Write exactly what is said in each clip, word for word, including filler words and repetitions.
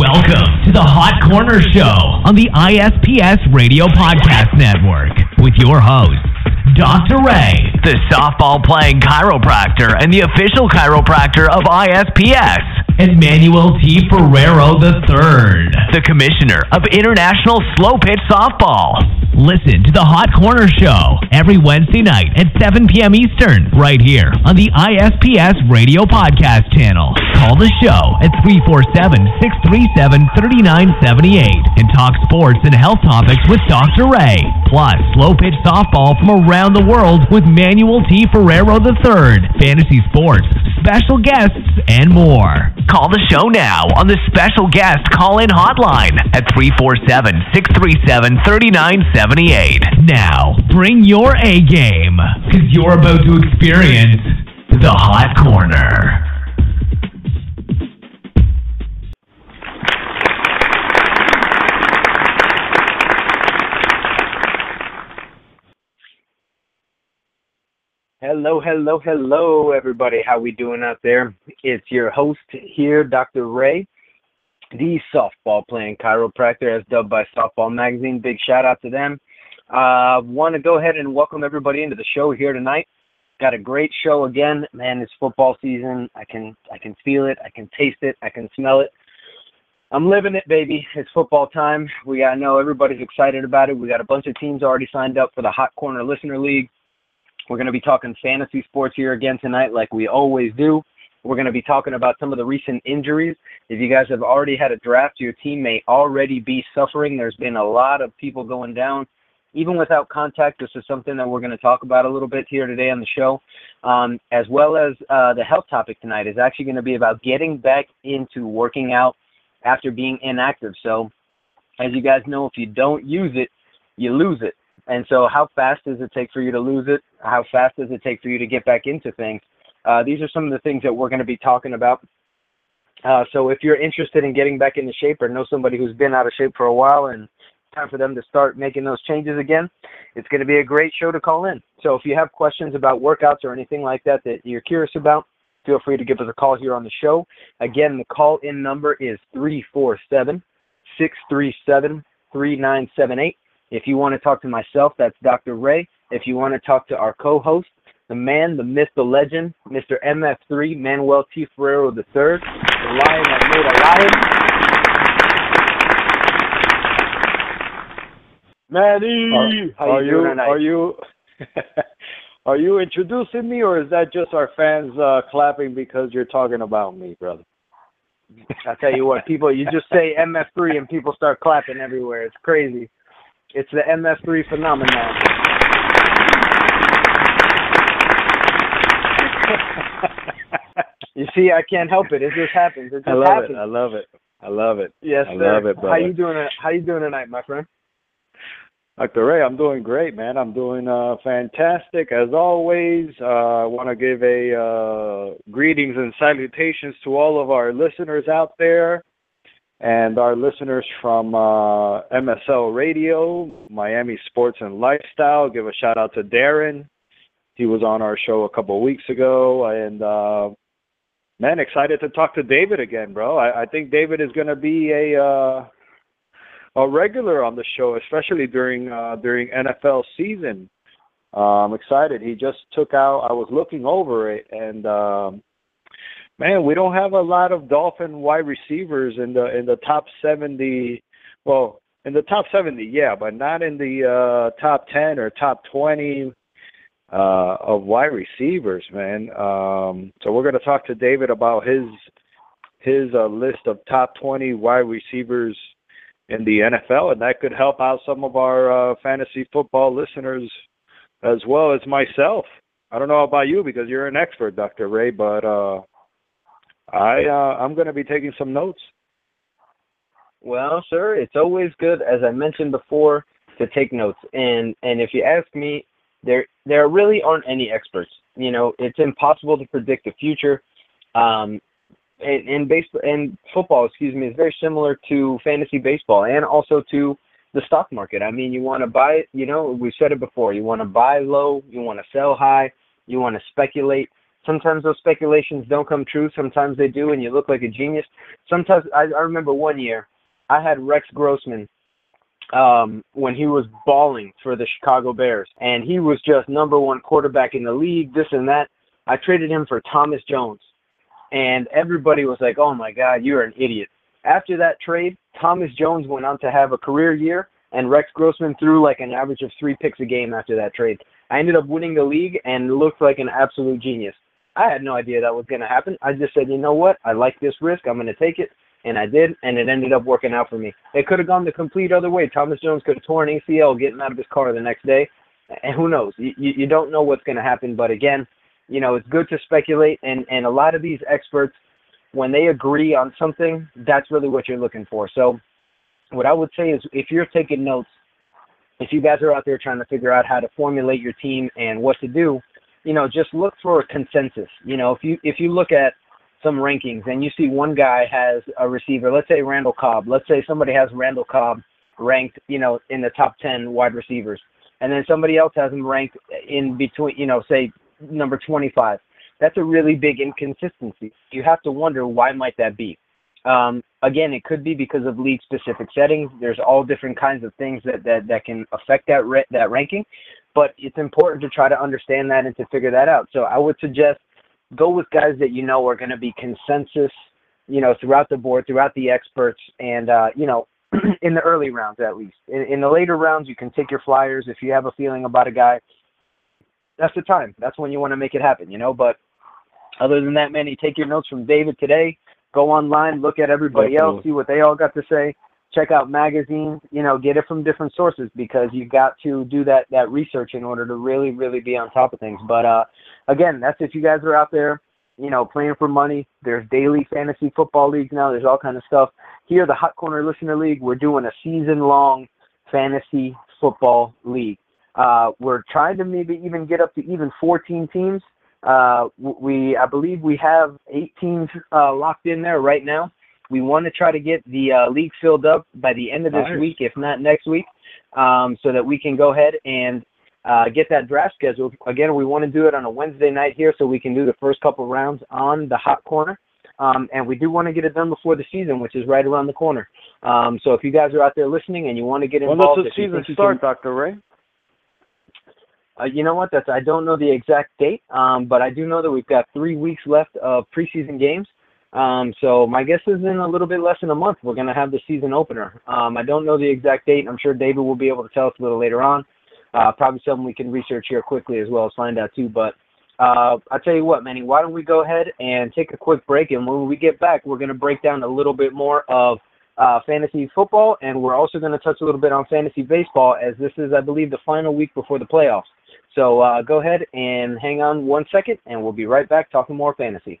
Welcome to the Hot Corner Show on the I S P S Radio Podcast Network with your host, Doctor Ray, the softball-playing chiropractor and the official chiropractor of I S P S, and Manuel T. Ferrero the third, the commissioner of International Slow Pitch Softball. Listen to the Hot Corner Show every Wednesday night at seven p.m. Eastern right here on the I S P S Radio Podcast Channel. Call the show at three four seven, six three seven, three nine seven eight and talk sports and health topics with Doctor Ray, plus slow pitch softball from around the world with Manuel T. Ferrero the third, fantasy sports, special guests, and more. Call the show now on the special guest call-in hotline at three four seven, six three seven, three nine seven eight. Now, bring your A game, because you're about to experience the Hot Corner. Hello, hello, hello, everybody. How we doing out there? It's your host here, Doctor Ray, the softball-playing chiropractor, as dubbed by Softball Magazine. Big shout-out to them. I uh, want to go ahead and welcome everybody into the show here tonight. Got a great show again. Man, it's football season. I can, I can feel it. I can taste it. I can smell it. I'm living it, baby. It's football time. We I know everybody's excited about it. We got a bunch of teams already signed up for the Hot Corner Listener League. We're going to be talking fantasy sports here again tonight like we always do. We're going to be talking about some of the recent injuries. If you guys have already had a draft, your team may already be suffering. There's been a lot of people going down, even without contact. This is something that we're going to talk about a little bit here today on the show, um, as well as uh, the health topic tonight is actually going to be about getting back into working out after being inactive. So as you guys know, if you don't use it, you lose it. And so how fast does it take for you to lose it? How fast does it take for you to get back into things? Uh, these are some of the things that we're going to be talking about. Uh, so if you're interested in getting back into shape or know somebody who's been out of shape for a while and time for them to start making those changes again, it's going to be a great show to call in. So if you have questions about workouts or anything like that that you're curious about, feel free to give us a call here on the show. Again, the call-in number is three four seven, six three seven, three nine seven eight. If you want to talk to myself, that's Doctor Ray. If you want to talk to our co-host, the man, the myth, the legend, Mister M F three, Manuel T. Ferrero the third, the lion that made a lion. Manny, are, are, you, are, you, are you introducing me, or is that just our fans uh, clapping because you're talking about me, brother? I'll tell you what, people, you just say M F three and people start clapping everywhere. It's crazy. It's the M F three phenomenon. You see, I can't help it. It just happens. It just I love happens. it. I love it. I love it. Yes, I sir. love it, brother. How you doing? How you doing tonight, my friend? Doctor Ray, I'm doing great, man. I'm doing uh, fantastic as always. Uh, I want to give a uh, greetings and salutations to all of our listeners out there. And our listeners from uh, M S L Radio, Miami Sports and Lifestyle, give a shout out to Darren. He was on our show a couple of weeks ago. And, uh, man, excited to talk to David again, bro. I, I think David is going to be a uh, a regular on the show, especially during uh, during N F L season. Uh, I'm excited. He just took out, I was looking over it, and um, man, we don't have a lot of Dolphin wide receivers in the in the top seventy. Well, in the top seventy, yeah, but not in the uh, top ten or top twenty uh, of wide receivers, man. Um, so we're going to talk to David about his his uh, list of top twenty wide receivers in the N F L, and that could help out some of our uh, fantasy football listeners as well as myself. I don't know about you because you're an expert, Doctor Ray, but. Uh, I, uh, I'm going to be taking some notes. Well, sure. It's always good, as I mentioned before, to take notes. And and if you ask me, there there really aren't any experts. You know, it's impossible to predict the future. Um, and and baseball and football, excuse me, is very similar to fantasy baseball and also to the stock market. I mean, you want to buy, you know, we said it before. You want to buy low, you want to sell high, you want to speculate. Sometimes those speculations don't come true. Sometimes they do, and you look like a genius. Sometimes I, I remember one year I had Rex Grossman um, when he was balling for the Chicago Bears, and he was just number one quarterback in the league, this and that. I traded him for Thomas Jones, and everybody was like, oh, my God, you're an idiot. After that trade, Thomas Jones went on to have a career year, and Rex Grossman threw like an average of three picks a game after that trade. I ended up winning the league and looked like an absolute genius. I had no idea that was going to happen. I just said, you know what? I like this risk. I'm going to take it. And I did, and it ended up working out for me. It could have gone the complete other way. Thomas Jones could have torn A C L getting out of his car the next day. And who knows? You, you don't know what's going to happen. But, again, you know, it's good to speculate. And, and a lot of these experts, when they agree on something, that's really what you're looking for. So what I would say is if you're taking notes, if you guys are out there trying to figure out how to formulate your team and what to do, you know, just look for a consensus. You know, if you if you look at some rankings and you see one guy has a receiver, let's say Randall Cobb, let's say somebody has Randall Cobb ranked, you know, in the top ten wide receivers, and then somebody else has him ranked in between, you know, say number twenty-five. That's a really big inconsistency. You have to wonder, why might that be? Um, again, it could be because of league-specific settings. There's all different kinds of things that, that, that can affect that re- that ranking, but it's important to try to understand that and to figure that out. So I would suggest go with guys that you know are going to be consensus, you know, throughout the board, throughout the experts, and, uh, you know, in the early rounds at least. In, in the later rounds, you can take your flyers. If you have a feeling about a guy, that's the time. That's when you want to make it happen, you know. But other than that, Manny, take your notes from David today. Go online, look at everybody Definitely. else, see what they all got to say. Check out magazines, you know, get it from different sources, because you got to do that, that research in order to really, really be on top of things. But, uh, again, that's if you guys are out there, you know, playing for money. There's daily fantasy football leagues now. There's all kind of stuff. Here, the Hot Corner Listener League, we're doing a season-long fantasy football league. Uh, we're trying to maybe even get up to even fourteen teams. Uh, we, I believe we have eight teams uh, locked in there right now. We want to try to get the uh, league filled up by the end of this nice. week, if not next week, um, so that we can go ahead and uh, get that draft scheduled. Again, we want to do it on a Wednesday night here so we can do the first couple rounds on the Hot Corner. Um, and we do want to get it done before the season, which is right around the corner. Um, so if you guys are out there listening and you want to get involved. When does the season start, can... Doctor Ray? Uh, you know what? That's I don't know the exact date, um, but I do know that we've got three weeks left of preseason games. Um, so my guess is in a little bit less than a month, we're going to have the season opener. Um, I don't know the exact date. I'm sure David will be able to tell us a little later on. Uh, probably something we can research here quickly as well as find out too. But uh, I'll tell you what, Manny, why don't we go ahead and take a quick break? And when we get back, we're going to break down a little bit more of uh, fantasy football. And we're also going to touch a little bit on fantasy baseball, as this is, I believe, the final week before the playoffs. So uh, go ahead and hang on one second, and we'll be right back talking more fantasy.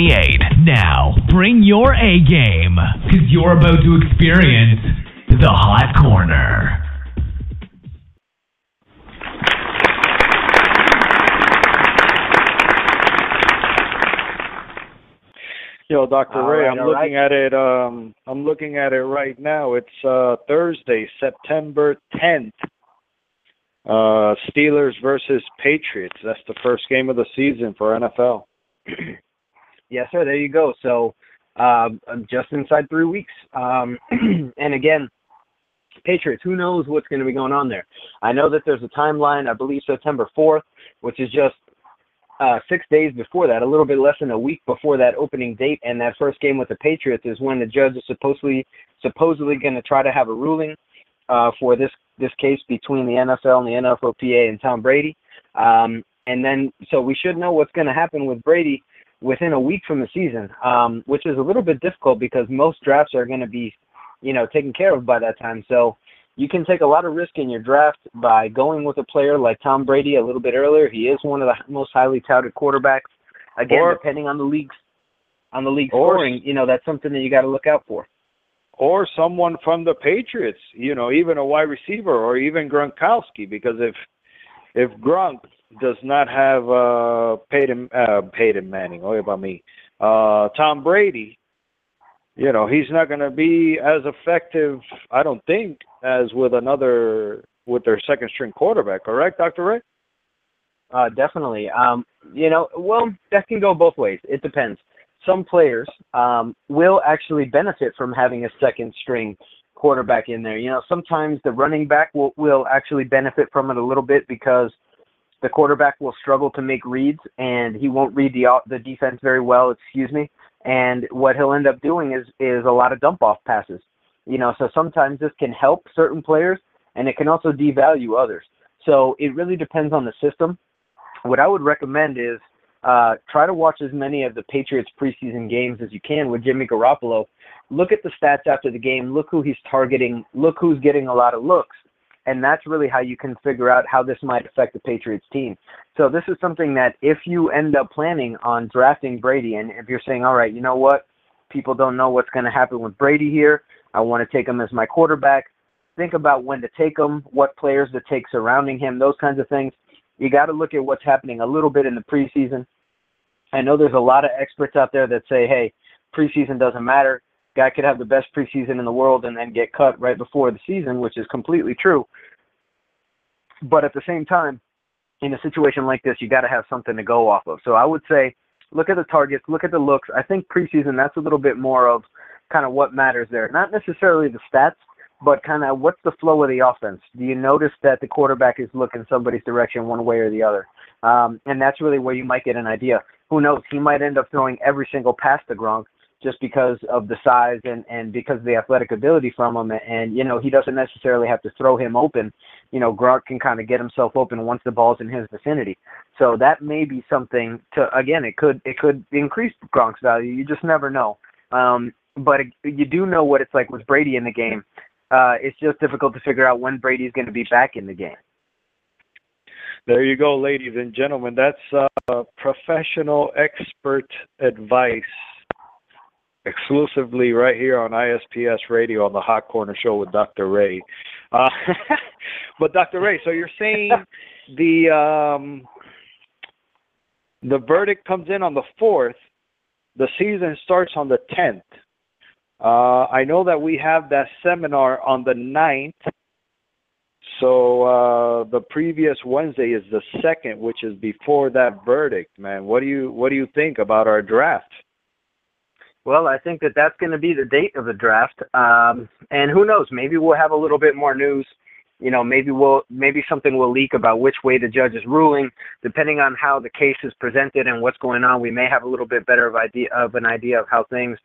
eight. Now, bring your A game, because you're about to experience the Hot Corner. Yo, Doctor all Ray, right, I'm looking right. at it. Um, I'm looking at it right now. It's uh, Thursday, September tenth. Uh, Steelers versus Patriots. That's the first game of the season for N F L. Yes, sir. There you go. So uh, just inside three weeks. Um, and again, Patriots, who knows what's going to be going on there? I know that there's a timeline, I believe September fourth, which is just uh, six days before that, a little bit less than a week before that opening date and that first game with the Patriots is when the judge is supposedly supposedly going to try to have a ruling uh, for this this case between the N F L and the N F L P A and Tom Brady. Um, and then, so we should know what's going to happen with Brady within a week from the season, um, which is a little bit difficult because most drafts are going to be, you know, taken care of by that time. So you can take a lot of risk in your draft by going with a player like Tom Brady a little bit earlier. He is one of the most highly touted quarterbacks. Again, or, depending on the league's on the league's or, scoring, you know, that's something that you got to look out for. Or someone from the Patriots, you know, even a wide receiver or even Gronkowski, because if if Gronk does not have uh, Peyton, uh, Peyton Manning, oh, about me, uh, Tom Brady, you know, he's not going to be as effective, I don't think, as with another, with their second-string quarterback, correct, Doctor Ray? Uh, definitely. Um, you know, well, that can go both ways. It depends. Some players um, will actually benefit from having a second-string quarterback in there. You know, sometimes the running back will, will actually benefit from it a little bit because the quarterback will struggle to make reads, and he won't read the the defense very well, excuse me. And what he'll end up doing is is a lot of dump-off passes. You know, so sometimes this can help certain players, and it can also devalue others. So it really depends on the system. What I would recommend is uh, try to watch as many of the Patriots preseason games as you can with Jimmy Garoppolo. Look at the stats after the game. Look who he's targeting. Look who's getting a lot of looks. And that's really how you can figure out how this might affect the Patriots team. So this is something that if you end up planning on drafting Brady, and if you're saying, all right, you know what, people don't know what's going to happen with Brady here, I want to take him as my quarterback, think about when to take him, what players to take surrounding him, those kinds of things. You got to look at what's happening a little bit in the preseason. I know there's a lot of experts out there that say, hey, preseason doesn't matter. Guy could have the best preseason in the world and then get cut right before the season, which is completely true. But at the same time, in a situation like this, you got to have something to go off of. So I would say, look at the targets, look at the looks. I think preseason, that's a little bit more of kind of what matters there. Not necessarily the stats, but kind of what's the flow of the offense? Do you notice that the quarterback is looking somebody's direction one way or the other? Um, and that's really where you might get an idea. Who knows? He might end up throwing every single pass to Gronk, just because of the size and, and because of the athletic ability from him. And, you know, he doesn't necessarily have to throw him open. You know, Gronk can kind of get himself open once the ball's in his vicinity. So that may be something to, again, it could it could increase Gronk's value. You just never know. Um, but it, you do know what it's like with Brady in the game. Uh, it's just difficult to figure out when Brady's going to be back in the game. There you go, ladies and gentlemen. That's uh, professional expert advice, exclusively right here on I S P S Radio on the Hot Corner Show with Doctor Ray. Uh, but Doctor Ray, so you're saying the um, the verdict comes in on the fourth, the season starts on the tenth. Uh, I know that we have that seminar on the ninth, so uh, the previous Wednesday is the second, which is before that verdict, man. What do you what do you think about our draft? Well, I think that that's going to be the date of the draft. Um, and who knows, maybe we'll have a little bit more news. You know, maybe we'll, maybe something will leak about which way the judge is ruling. Depending on how the case is presented and what's going on, we may have a little bit better of idea of an idea of how things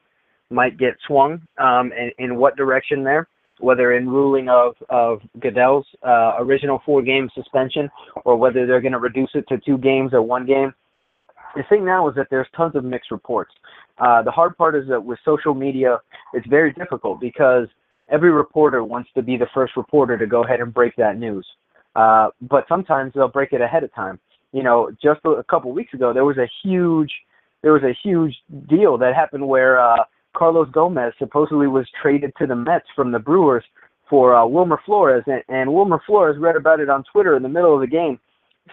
might get swung um, and in what direction there, whether in ruling of, of Goodell's uh, original four-game suspension or whether they're going to reduce it to two games or one game. The thing now is that there's tons of mixed reports. Uh, the hard part is that with social media, it's very difficult because every reporter wants to be the first reporter to go ahead and break that news. Uh, but sometimes they'll break it ahead of time. You know, just a, a couple weeks ago, there was a huge, there was a huge deal that happened where uh, Carlos Gomez supposedly was traded to the Mets from the Brewers for uh, Wilmer Flores, and, and Wilmer Flores read about it on Twitter in the middle of the game.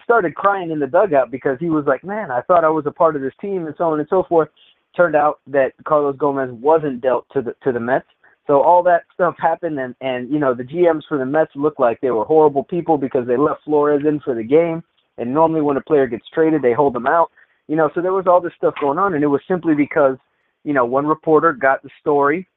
Started crying in the dugout because he was like, man, I thought I was a part of this team and so on and so forth. Turned out that Carlos Gomez wasn't dealt to the to the Mets. So all that stuff happened, and, and you know, the G Ms for the Mets looked like they were horrible people because they left Flores in for the game. And normally when a player gets traded, they hold them out. You know, so there was all this stuff going on, and it was simply because, you know, one reporter got the story,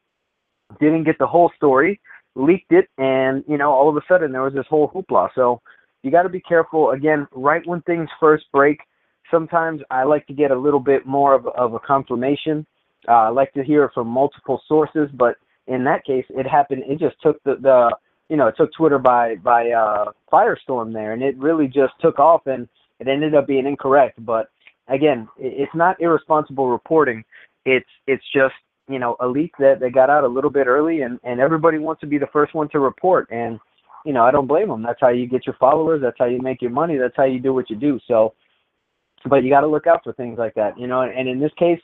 didn't get the whole story, leaked it, and, you know, all of a sudden there was this whole hoopla. So you got to be careful. Again, right when things first break, sometimes I like to get a little bit more of, of a confirmation. Uh, I like to hear from multiple sources, but in that case, it happened. It just took the, the you know, it took Twitter by by uh, firestorm there, and it really just took off, and it ended up being incorrect. But again, it's not irresponsible reporting. It's it's just, you know, a leak that they got out a little bit early, and, and everybody wants to be the first one to report. And, you know, I don't blame them. That's how you get your followers. That's how you make your money. That's how you do what you do. So, but you got to look out for things like that, you know, and in this case,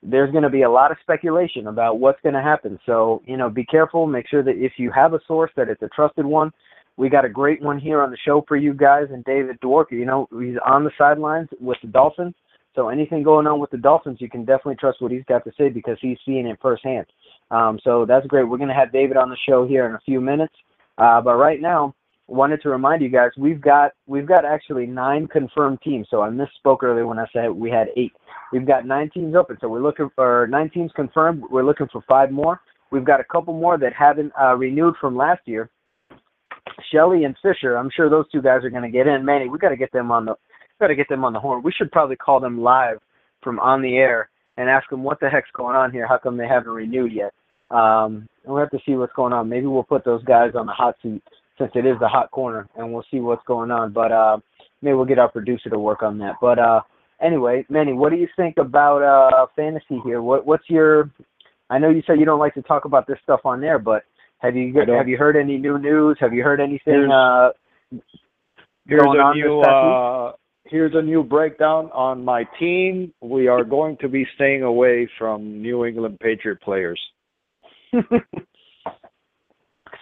there's going to be a lot of speculation about what's going to happen. So, you know, be careful. Make sure that if you have a source, that it's a trusted one. We got a great one here on the show for you guys, and David Dworkin, you know, he's on the sidelines with the Dolphins. So anything going on with the Dolphins, you can definitely trust what he's got to say because he's seeing it firsthand. Um, so that's great. We're going to have David on the show here in a few minutes. Uh, but right now, wanted to remind you guys, we've got we've got actually nine confirmed teams. So I misspoke earlier when I said we had eight. We've got nine teams open. So we're looking for nine teams confirmed. We're looking for five more. We've got a couple more that haven't uh, renewed from last year. Shelley and Fisher. I'm sure those two guys are going to get in. Manny, we got to get them on the got to get them on the horn. We should probably call them live from on the air and ask them what the heck's going on here. How come they haven't renewed yet? Um, we'll have to see what's going on. Maybe we'll put those guys on the hot seat, since it is the hot corner, and we'll see what's going on. But uh, maybe we'll get our producer to work on that. But uh, anyway, Manny, what do you think about uh, fantasy here? What, what's your – I know you said you don't like to talk about this stuff on there, but have you have you heard any new news? Have you heard anything uh, here's going a on new, this uh, Here's a new breakdown on my team. We are going to be staying away from New England Patriot players.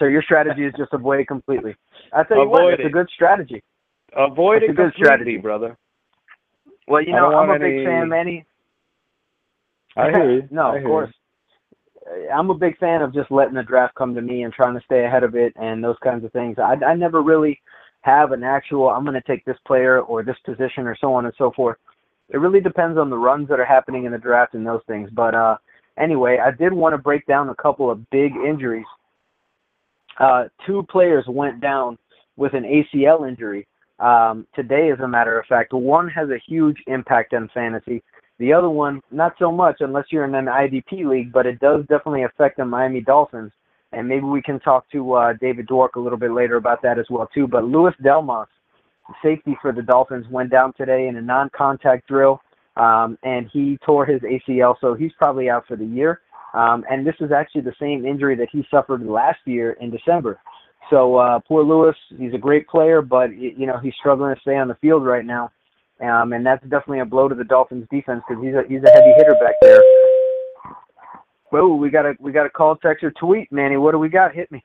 So your strategy is just avoid completely. I tell you avoid what, it's it. a good strategy. Avoid it's it a good strategy, brother. Well, you know, I'm a any... big fan, Manny. I hear you. No, I of course. You. I'm a big fan of just letting the draft come to me and trying to stay ahead of it and those kinds of things. I, I never really have an actual, I'm going to take this player or this position or so on and so forth. It really depends on the runs that are happening in the draft and those things. But uh, anyway, I did want to break down a couple of big injuries. Uh, two players went down with an A C L injury um, today, as a matter of fact. One has a huge impact on fantasy. The other one, not so much unless you're in an I D P league, but it does definitely affect the Miami Dolphins. And maybe we can talk to uh, David Dworkin a little bit later about that as well, too. But Luis Delmas, safety for the Dolphins, went down today in a non-contact drill, um, and he tore his A C L, so he's probably out for the year. Um, and this is actually the same injury that he suffered last year in December. So uh, poor Lewis, he's a great player, but you know he's struggling to stay on the field right now, um, and that's definitely a blow to the Dolphins' defense because he's a he's a heavy hitter back there. Whoa, we got a we got a call, text, or tweet, Manny. What do we got? Hit me.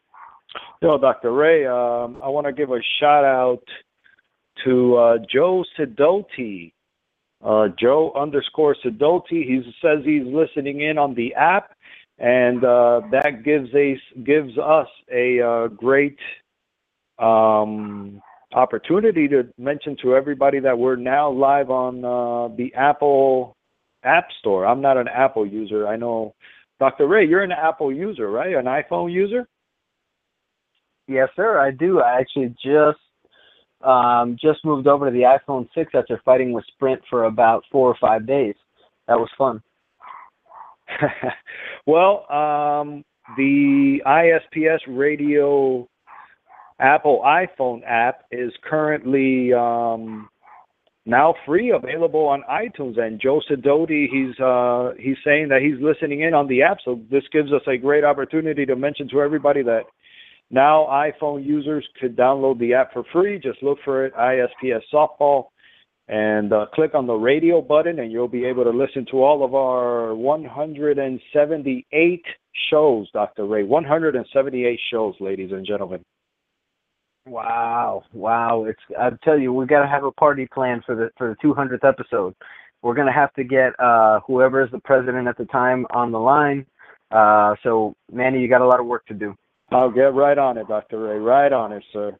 Yo, Doctor Ray, um, I want to give a shout out to uh, Joe Sidoti. Uh, Joe underscore Sidoti. He says he's listening in on the app, and uh, that gives a gives us a uh, great um, opportunity to mention to everybody that we're now live on uh, the Apple App Store. I'm not an Apple user. I know, Doctor Ray, you're an Apple user, right? An iPhone user? Yes, sir. I do. I actually just. Um, just moved over to the iPhone six after fighting with Sprint for about four or five days. That was fun. Well, um, the I S P S Radio Apple iPhone app is currently um, now free, available on iTunes. And Joe Sidoti, he's, uh, he's saying that he's listening in on the app. So this gives us a great opportunity to mention to everybody that now iPhone users could download the app for free. Just look for it, I S P S Softball, and uh, click on the radio button, and you'll be able to listen to all of our one hundred seventy-eight shows, Doctor Ray. one hundred seventy-eight shows, ladies and gentlemen. Wow, wow. It's, I'll tell you, we've got to have a party planned for the, for the two hundredth episode. We're going to have to get uh, whoever is the president at the time on the line. Uh, so, Manny, you got a lot of work to do. I'll get right on it, Doctor Ray. Right on it, sir.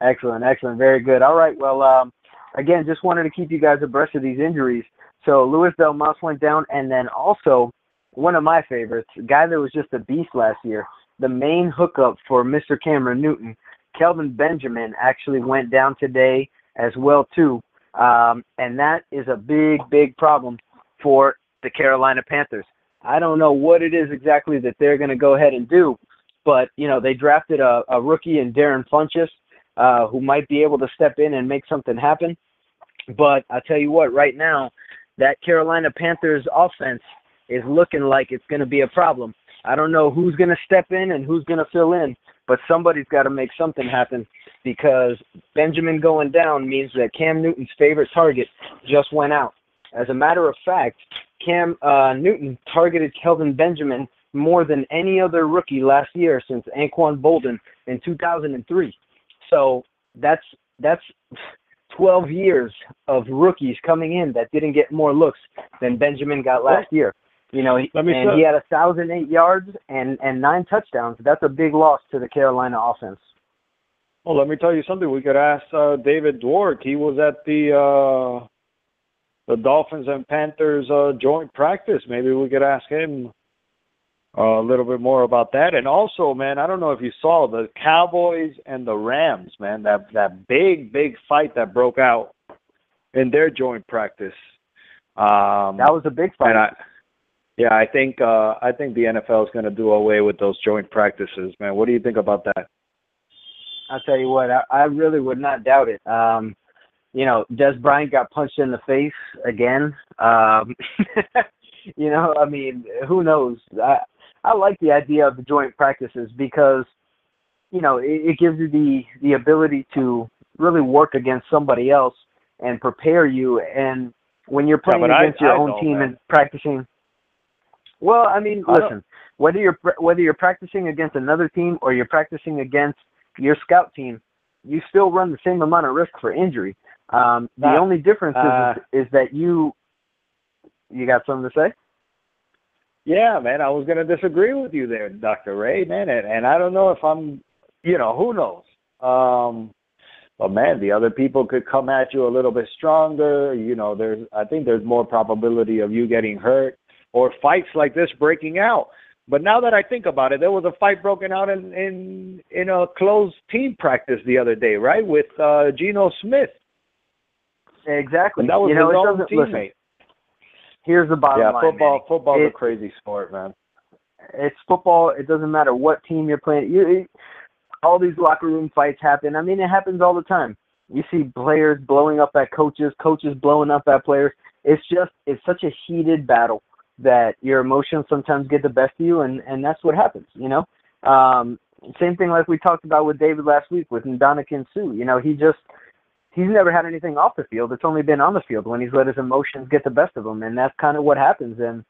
Excellent, excellent. Very good. All right, well, um, again, just wanted to keep you guys abreast of these injuries. So Luis Delmas went down, and then also one of my favorites, a guy that was just a beast last year, the main hookup for Mister Cameron Newton, Kelvin Benjamin, actually went down today as well, too. Um, and that is a big, big problem for the Carolina Panthers. I don't know what it is exactly that they're going to go ahead and do, but, you know, they drafted a, a rookie in Darren Funchess, uh, who might be able to step in and make something happen. But I'll tell you what, right now, that Carolina Panthers offense is looking like it's going to be a problem. I don't know who's going to step in and who's going to fill in, but somebody's got to make something happen, because Benjamin going down means that Cam Newton's favorite target just went out. As a matter of fact, Cam uh, Newton targeted Kelvin Benjamin more than any other rookie last year since Anquan Bolden in two thousand three. So that's that's twelve years of rookies coming in that didn't get more looks than Benjamin got last year. You know, he, and show. he had one thousand eight yards and, and nine touchdowns. That's a big loss to the Carolina offense. Well, let me tell you something. We could ask uh, David Dwork. He was at the uh, the Dolphins and Panthers uh, joint practice. Maybe we could ask him a little bit more about that. And also, man, I don't know if you saw the Cowboys and the Rams, man, that, that big, big fight that broke out in their joint practice. Um, that was a big fight. And I, Yeah, I think uh, I think the N F L is going to do away with those joint practices, man. What do you think about that? I'll tell you what, I, I really would not doubt it. Um, you know, Des Bryant got punched in the face again. Um, you know, I mean, who knows? I, I like the idea of the joint practices because, you know, it, it gives you the, the ability to really work against somebody else and prepare you. And when you're playing yeah, against I, your I own know, team man. and practicing – Well, I mean, listen, whether you're whether you're practicing against another team or you're practicing against your scout team, you still run the same amount of risk for injury. Um, the that, only difference uh, is, is that you you got something to say? Yeah, man, I was going to disagree with you there, Doctor Ray, man, and, and I don't know if I'm, you know, who knows? Um, but, man, the other people could come at you a little bit stronger. You know, there's I think there's more probability of you getting hurt or fights like this breaking out. But now that I think about it, there was a fight broken out in in, in a closed team practice the other day, right, with uh, Geno Smith. Exactly. And that was you know, his own teammate. Listen, here's the bottom yeah, line, football, man. Football's it, a crazy sport, man. It's football. It doesn't matter what team you're playing. You, it, all these locker room fights happen. I mean, it happens all the time. You see players blowing up at coaches, coaches blowing up at players. It's just it's such a heated battle that your emotions sometimes get the best of you, and, and that's what happens, you know? Um, same thing like we talked about with David last week with Ndamukong Suh. You know, he just, he's never had anything off the field. It's only been on the field when he's let his emotions get the best of him, and that's kind of what happens. And,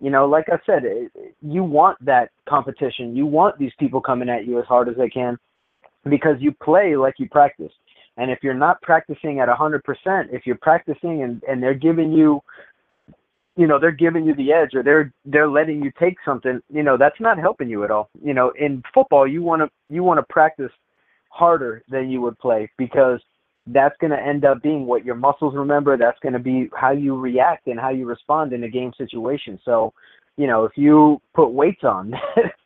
you know, like I said, it, you want that competition. You want these people coming at you as hard as they can because you play like you practice. And if you're not practicing at one hundred percent, if you're practicing and, and they're giving you – you know, they're giving you the edge or they're they're letting you take something, you know, that's not helping you at all. You know, in football, you want to you want to practice harder than you would play because that's going to end up being what your muscles remember. That's going to be how you react and how you respond in a game situation. So, you know, if you put weights on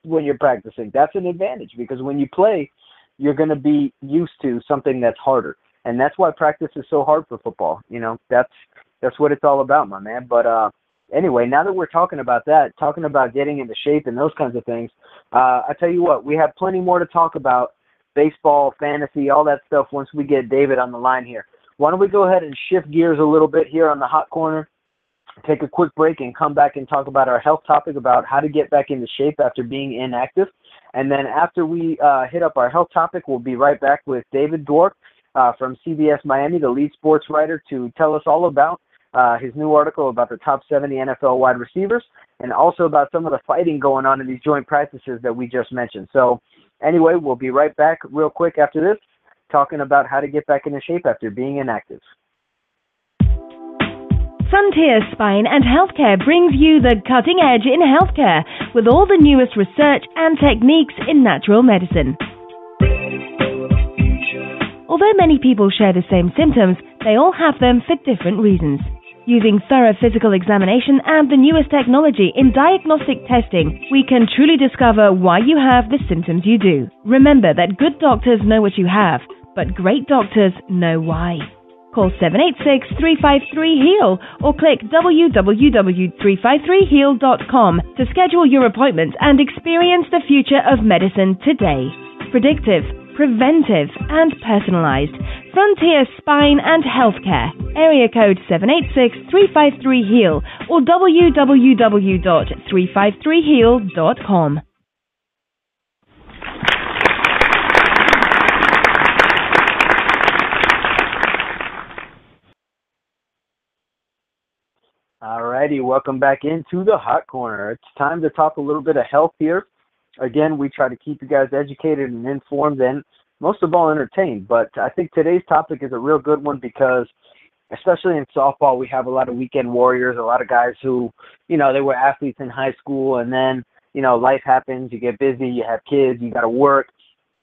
when you're practicing, that's an advantage because when you play, you're going to be used to something that's harder. And that's why practice is so hard for football. You know, that's that's what it's all about, my man. But, uh, Anyway, now that we're talking about that, talking about getting into shape and those kinds of things, uh, I tell you what, we have plenty more to talk about, baseball, fantasy, all that stuff once we get David on the line here. Why don't we go ahead and shift gears a little bit here on the Hot Corner, take a quick break and come back and talk about our health topic about how to get back into shape after being inactive. And then after we uh, hit up our health topic, we'll be right back with David Dwork uh, from C B S Miami, the lead sports writer, to tell us all about Uh, his new article about the top seventy N F L wide receivers and also about some of the fighting going on in these joint practices that we just mentioned. So anyway, we'll be right back real quick after this, talking about how to get back into shape after being inactive. Frontier Spine and Healthcare brings you the cutting edge in healthcare with all the newest research and techniques in natural medicine. Although many people share the same symptoms, they all have them for different reasons. Using thorough physical examination and the newest technology in diagnostic testing, we can truly discover why you have the symptoms you do. Remember that good doctors know what you have, but great doctors know why. Call seven eight six, three five three, HEAL or click w w w dot three five three heal dot com to schedule your appointment and experience the future of medicine today. Predictive, preventive, and personalized. Frontier Spine and Healthcare. Area code seven eight six, three five three, HEAL or w w w dot three five three heal dot com. Alrighty, welcome back into the Hot Corner. It's time to talk a little bit of health here. Again, we try to keep you guys educated and informed and most of all entertained. But I think today's topic is a real good one because especially in softball, we have a lot of weekend warriors, a lot of guys who, you know, they were athletes in high school and then, you know, life happens, you get busy, you have kids, you got to work,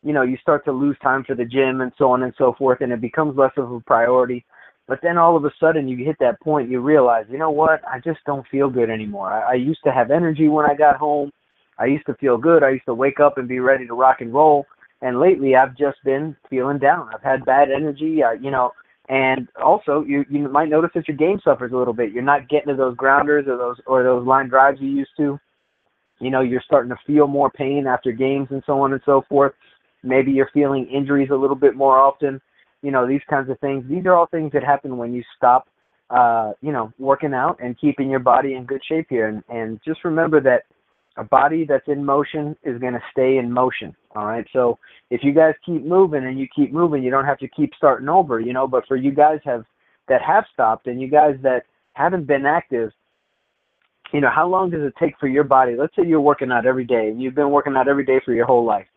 you know, you start to lose time for the gym and so on and so forth, and it becomes less of a priority. But then all of a sudden you hit that point, you realize, you know what, I just don't feel good anymore. I, I used to have energy when I got home. I used to feel good. I used to wake up and be ready to rock and roll. And lately I've just been feeling down. I've had bad energy, uh, you know, and also you, you might notice that your game suffers a little bit. You're not getting to those grounders or those or those line drives you used to. You know, you're starting to feel more pain after games and so on and so forth. Maybe you're feeling injuries a little bit more often. You know, these kinds of things. These are all things that happen when you stop, uh, you know, working out and keeping your body in good shape here. And, and just remember that a body that's in motion is going to stay in motion, all right? So if you guys keep moving and you keep moving, you don't have to keep starting over, you know. But for you guys have that have stopped and you guys that haven't been active, you know, how long does it take for your body? Let's say you're working out every day and you've been working out every day for your whole life.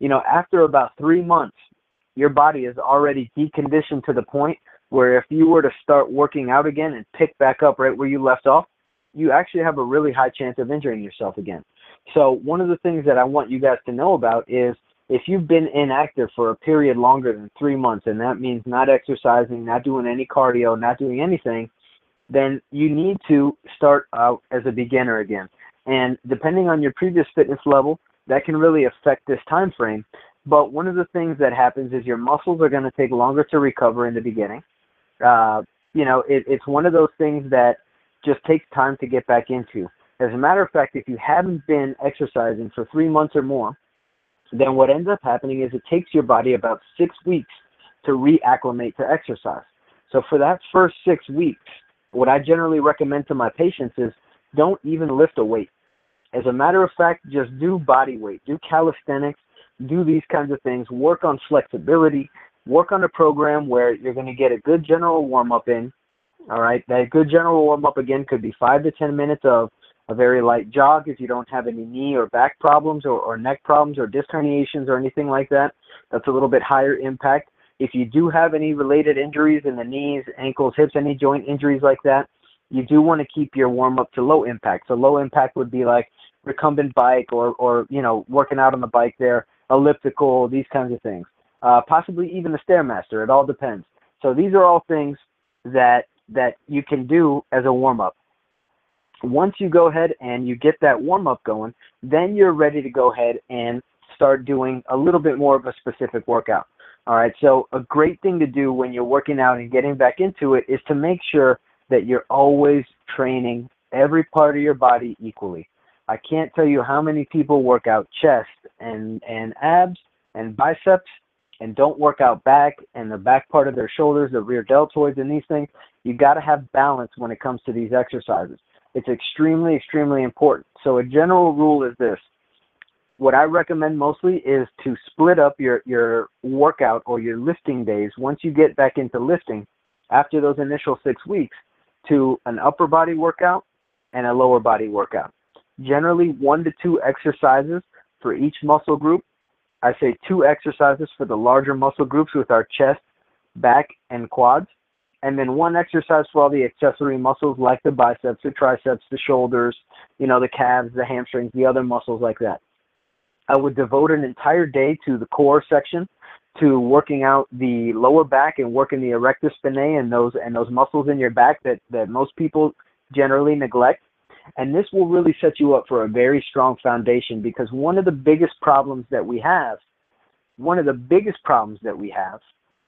You know, after about three months, your body is already deconditioned to the point where if you were to start working out again and pick back up right where you left off, you actually have a really high chance of injuring yourself again. So one of the things that I want you guys to know about is if you've been inactive for a period longer than three months, and that means not exercising, not doing any cardio, not doing anything, then you need to start out as a beginner again. And depending on your previous fitness level, that can really affect this time frame. But one of the things that happens is your muscles are going to take longer to recover in the beginning. Uh, you know, it, it's one of those things that just takes time to get back into. As a matter of fact, if you haven't been exercising for three months or more, then what ends up happening is it takes your body about six weeks to reacclimate to exercise. So for that first six weeks, what I generally recommend to my patients is don't even lift a weight. As a matter of fact, just do body weight, do calisthenics, do these kinds of things, work on flexibility, work on a program where you're going to get a good general warm-up in, all right? That good general warm-up, again, could be five to ten minutes of a very light jog if you don't have any knee or back problems or, or neck problems or disc herniations or anything like that. That's a little bit higher impact. If you do have any related injuries in the knees, ankles, hips, any joint injuries like that, you do want to keep your warm-up to low impact. So low impact would be like recumbent bike or, or you know, working out on the bike there, elliptical, these kinds of things, uh, possibly even the Stairmaster. It all depends. So these are all things that that you can do as a warm-up. Once you go ahead and you get that warm-up going, then you're ready to go ahead and start doing a little bit more of a specific workout. All right, so a great thing to do when you're working out and getting back into it is to make sure that you're always training every part of your body equally. I can't tell you how many people work out chest and, and abs and biceps and don't work out back and the back part of their shoulders, the rear deltoids and these things. You got to have balance when it comes to these exercises. It's extremely, extremely important. So a general rule is this. What I recommend mostly is to split up your, your workout or your lifting days once you get back into lifting after those initial six weeks to an upper body workout and a lower body workout. Generally one to two exercises for each muscle group. I say two exercises for the larger muscle groups with our chest, back, and quads, and then one exercise for all the accessory muscles like the biceps, the triceps, the shoulders, you know, the calves, the hamstrings, the other muscles like that. I would devote an entire day to the core section, to working out the lower back and working the erector spinae and those and those muscles in your back that, that most people generally neglect. And this will really set you up for a very strong foundation because one of the biggest problems that we have, one of the biggest problems that we have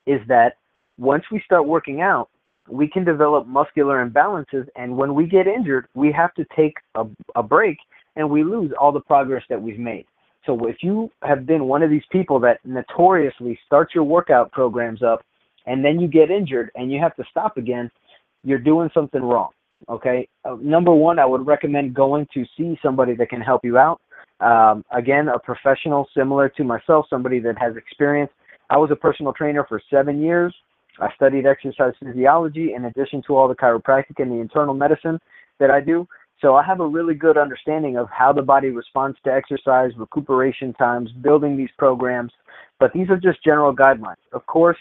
is that Once we start working out, we can develop muscular imbalances, and when we get injured, we have to take a, a break, and we lose all the progress that we've made. So if you have been one of these people that notoriously starts your workout programs up and then you get injured and you have to stop again, you're doing something wrong, okay? Uh, number one, I would recommend going to see somebody that can help you out. Um, again, a professional similar to myself, somebody that has experience. I was a personal trainer for seven years. I studied exercise physiology in addition to all the chiropractic and the internal medicine that I do. So I have a really good understanding of how the body responds to exercise, recuperation times, building these programs. But these are just general guidelines. Of course,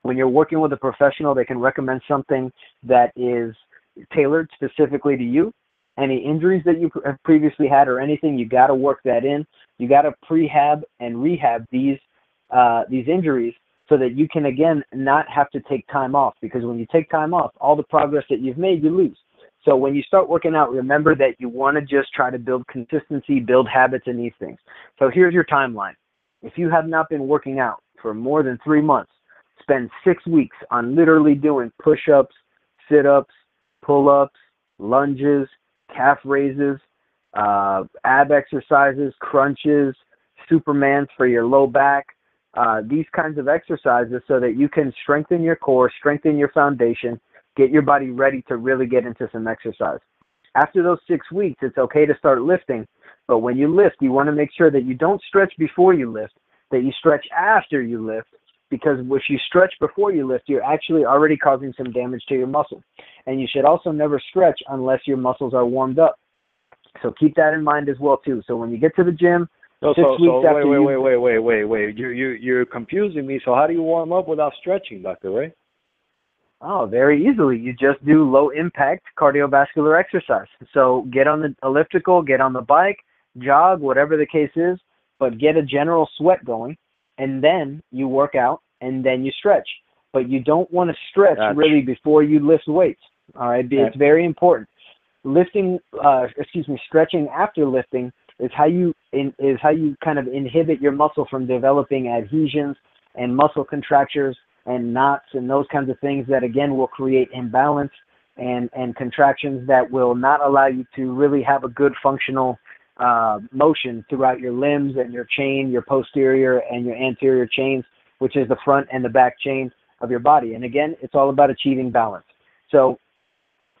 when you're working with a professional, they can recommend something that is tailored specifically to you. Any injuries that you have previously had or anything, you got to work that in. You got to prehab and rehab these uh, these injuries so that you can, again, not have to take time off. Because when you take time off, all the progress that you've made, you lose. So when you start working out, remember that you want to just try to build consistency, build habits in these things. So here's your timeline. If you have not been working out for more than three months, spend six weeks on literally doing push-ups, sit-ups, pull-ups, lunges, calf raises, uh, ab exercises, crunches, Supermans for your low back, uh, these kinds of exercises so that you can strengthen your core, strengthen your foundation, get your body ready to really get into some exercise. After those six weeks, it's okay to start lifting, but when you lift, you want to make sure that you don't stretch before you lift, that you stretch after you lift, because if you stretch before you lift, you're actually already causing some damage to your muscle. And you should also never stretch unless your muscles are warmed up. So keep that in mind as well, too. So when you get to the gym, so, six so, weeks so, after wait, wait, you... Wait, wait, wait, wait, wait. You, you, you're confusing me. So how do you warm up without stretching, Doctor Ray? Oh, very easily. You just do low-impact cardiovascular exercise. So get on the elliptical, get on the bike, jog, whatever the case is, but get a general sweat going, and then you work out, and then you stretch. But you don't want to stretch gotcha. really before you lift weights, all right? It's very important. Lifting, uh, excuse me, stretching after lifting is how you in, is how you kind of inhibit your muscle from developing adhesions and muscle contractures and knots and those kinds of things that, again, will create imbalance and, and contractions that will not allow you to really have a good functional uh, motion throughout your limbs and your chain, your posterior and your anterior chains, which is the front and the back chain of your body. And again, it's all about achieving balance. So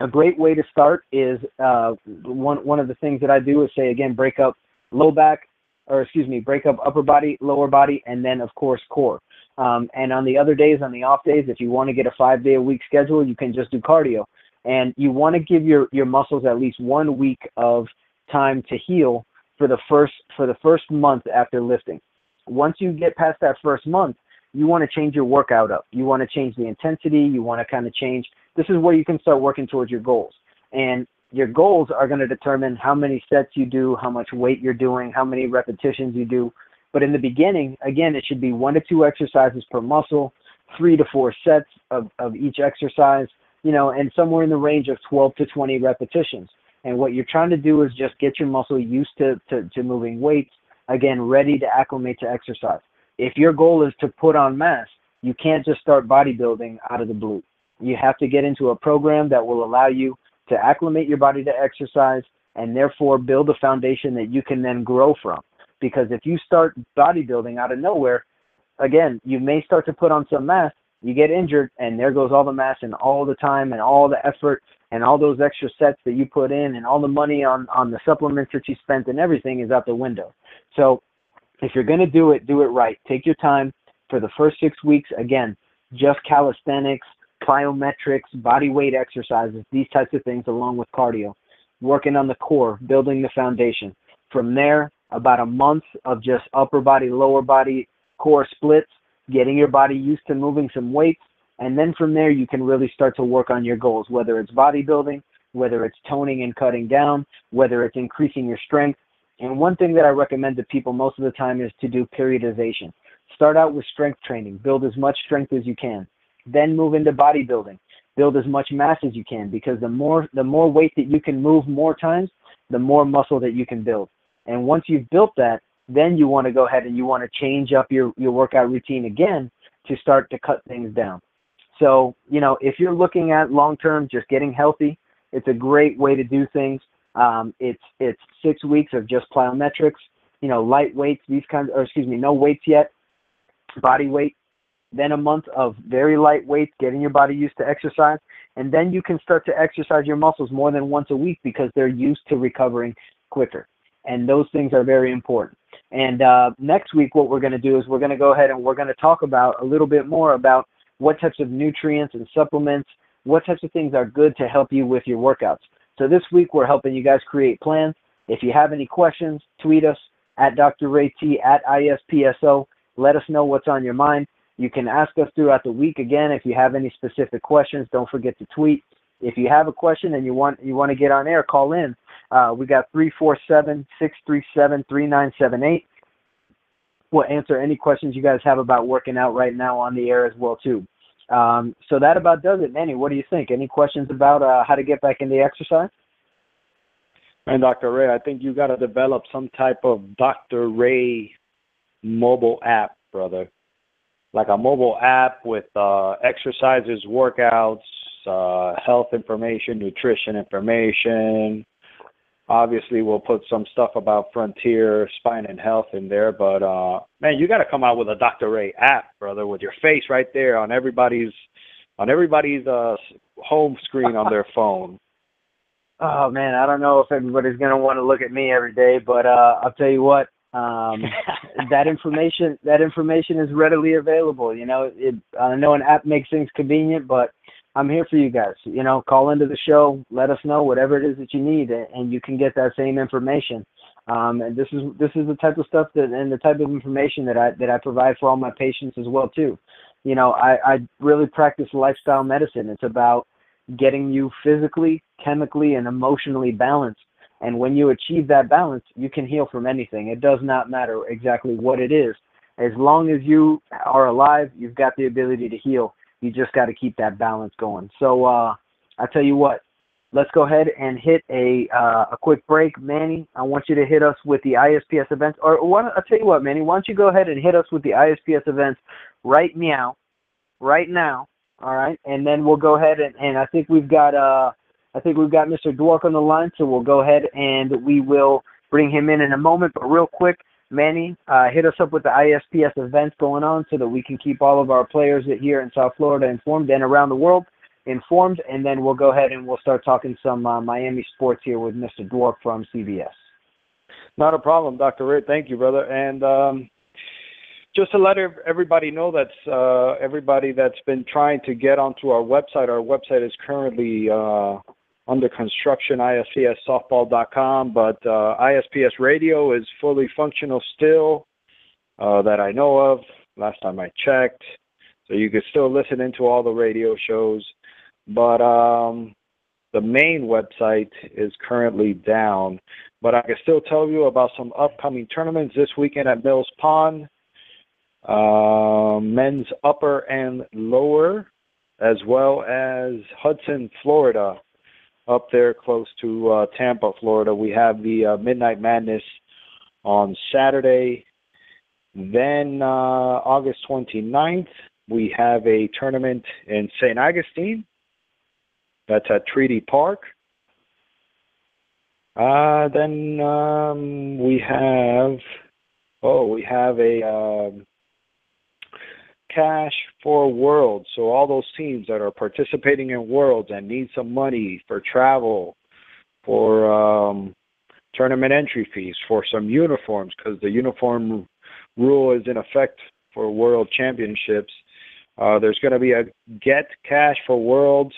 a great way to start is uh, one, one of the things that I do is say, again, break up low back, or excuse me, break up upper body, lower body, and then, of course, core. Um, and on the other days, on the off days, if you want to get a five-day-a-week schedule, you can just do cardio. And you want to give your, your muscles at least one week of time to heal for the first for the first month after lifting. Once you get past that first month, you want to change your workout up. You want to change the intensity. You want to kind of change. This is where you can start working towards your goals. And your goals are going to determine how many sets you do, how much weight you're doing, how many repetitions you do. But in the beginning, again, it should be one to two exercises per muscle, three to four sets of, of each exercise, you know, and somewhere in the range of twelve to twenty repetitions. And what you're trying to do is just get your muscle used to, to, to moving weights, again, ready to acclimate to exercise. If your goal is to put on mass, you can't just start bodybuilding out of the blue. You have to get into a program that will allow you to acclimate your body to exercise and therefore build a foundation that you can then grow from. Because if you start bodybuilding out of nowhere, again, you may start to put on some mass, you get injured, and there goes all the mass and all the time and all the effort and all those extra sets that you put in and all the money on, on the supplements that you spent and everything is out the window. So if you're going to do it, do it right. Take your time for the first six weeks. Again, just calisthenics, plyometrics, body weight exercises, these types of things along with cardio, working on the core, building the foundation. From there, about a month of just upper body, lower body, core splits, getting your body used to moving some weights. And then from there, you can really start to work on your goals, whether it's bodybuilding, whether it's toning and cutting down, whether it's increasing your strength. And one thing that I recommend to people most of the time is to do periodization. Start out with strength training. Build as much strength as you can. Then move into bodybuilding. Build as much mass as you can, because the more the more weight that you can move more times, the more muscle that you can build. And once you've built that, then you want to go ahead and you want to change up your, your workout routine again to start to cut things down. So, you know, if you're looking at long-term, just getting healthy, it's a great way to do things. Um, it's, it's six weeks of just plyometrics, you know, light weights, these kinds, or excuse me, no weights yet, body weight, then a month of very light weights, getting your body used to exercise. And then you can start to exercise your muscles more than once a week because they're used to recovering quicker. And those things are very important. And uh, next week, what we're going to do is we're going to go ahead and we're going to talk about a little bit more about what types of nutrients and supplements, what types of things are good to help you with your workouts. So this week, we're helping you guys create plans. If you have any questions, tweet us at Doctor Ray T, at I S P S O. Let us know what's on your mind. You can ask us throughout the week. Again, if you have any specific questions, don't forget to tweet. If you have a question and you want you want to get on air, call in. Uh, we got three four seven, six three seven, three nine seven eight. We'll answer any questions you guys have about working out right now on the air as well, too. Um, so that about does it. Manny, what do you think? Any questions about uh, how to get back into exercise? And Doctor Ray, I think you got to develop some type of Doctor Ray mobile app, brother. Like a mobile app with uh, exercises, workouts, uh, health information, nutrition information. Obviously, we'll put some stuff about Frontier, Spine and Health in there. But, uh, man, you got to come out with a Doctor Ray app, brother, with your face right there on everybody's on everybody's uh, home screen on their phone. Oh, man, I don't know if everybody's going to want to look at me every day, but uh, I'll tell you what. um that information that information is readily available. You know, it, I know an app makes things convenient, but I'm here for you guys. You know, call into the show, let us know whatever it is that you need, and you can get that same information. Um and this is this is the type of stuff that and the type of information that I that I provide for all my patients as well too. You know, I, I really practice lifestyle medicine. It's about getting you physically, chemically, and emotionally balanced. And when you achieve that balance, you can heal from anything. It does not matter exactly what it is. As long as you are alive, you've got the ability to heal. You just got to keep that balance going. So uh, I tell you what, let's go ahead and hit a uh, a quick break. Manny, I want you to hit us with the I S P S events. Or why don't, I'll tell you what, Manny, why don't you go ahead and hit us with the I S P S events right meow, right now, all right? And then we'll go ahead and, and I think we've got uh, – I think we've got Mister Dwork on the line, so we'll go ahead and we will bring him in in a moment. But real quick, Manny, uh, hit us up with the I S P S events going on so that we can keep all of our players here in South Florida informed and around the world informed. And then we'll go ahead and we'll start talking some uh, Miami sports here with Mister Dwork from C B S. Not a problem, Doctor Ritt. Thank you, brother. And um, just to let everybody know that's uh, everybody that's been trying to get onto our website. Our website is currently uh, under construction, I S P S softball dot com, but uh, I S P S radio is fully functional still uh, that I know of, last time I checked. So you can still listen into all the radio shows. But um, the main website is currently down. But I can still tell you about some upcoming tournaments this weekend at Mills Pond, uh, men's upper and lower, as well as Hudson, Florida. Up there close to uh, Tampa, Florida. We have the uh, Midnight Madness on Saturday. Then uh, August twenty-ninth, we have a tournament in Saint Augustine. That's at Treaty Park. Uh, then um, we have, oh, we have a um, Cash for World. So all those teams that are participating in Worlds and need some money for travel, for um, tournament entry fees, for some uniforms, because the uniform rule is in effect for World Championships. Uh, there's going to be a Get Cash for Worlds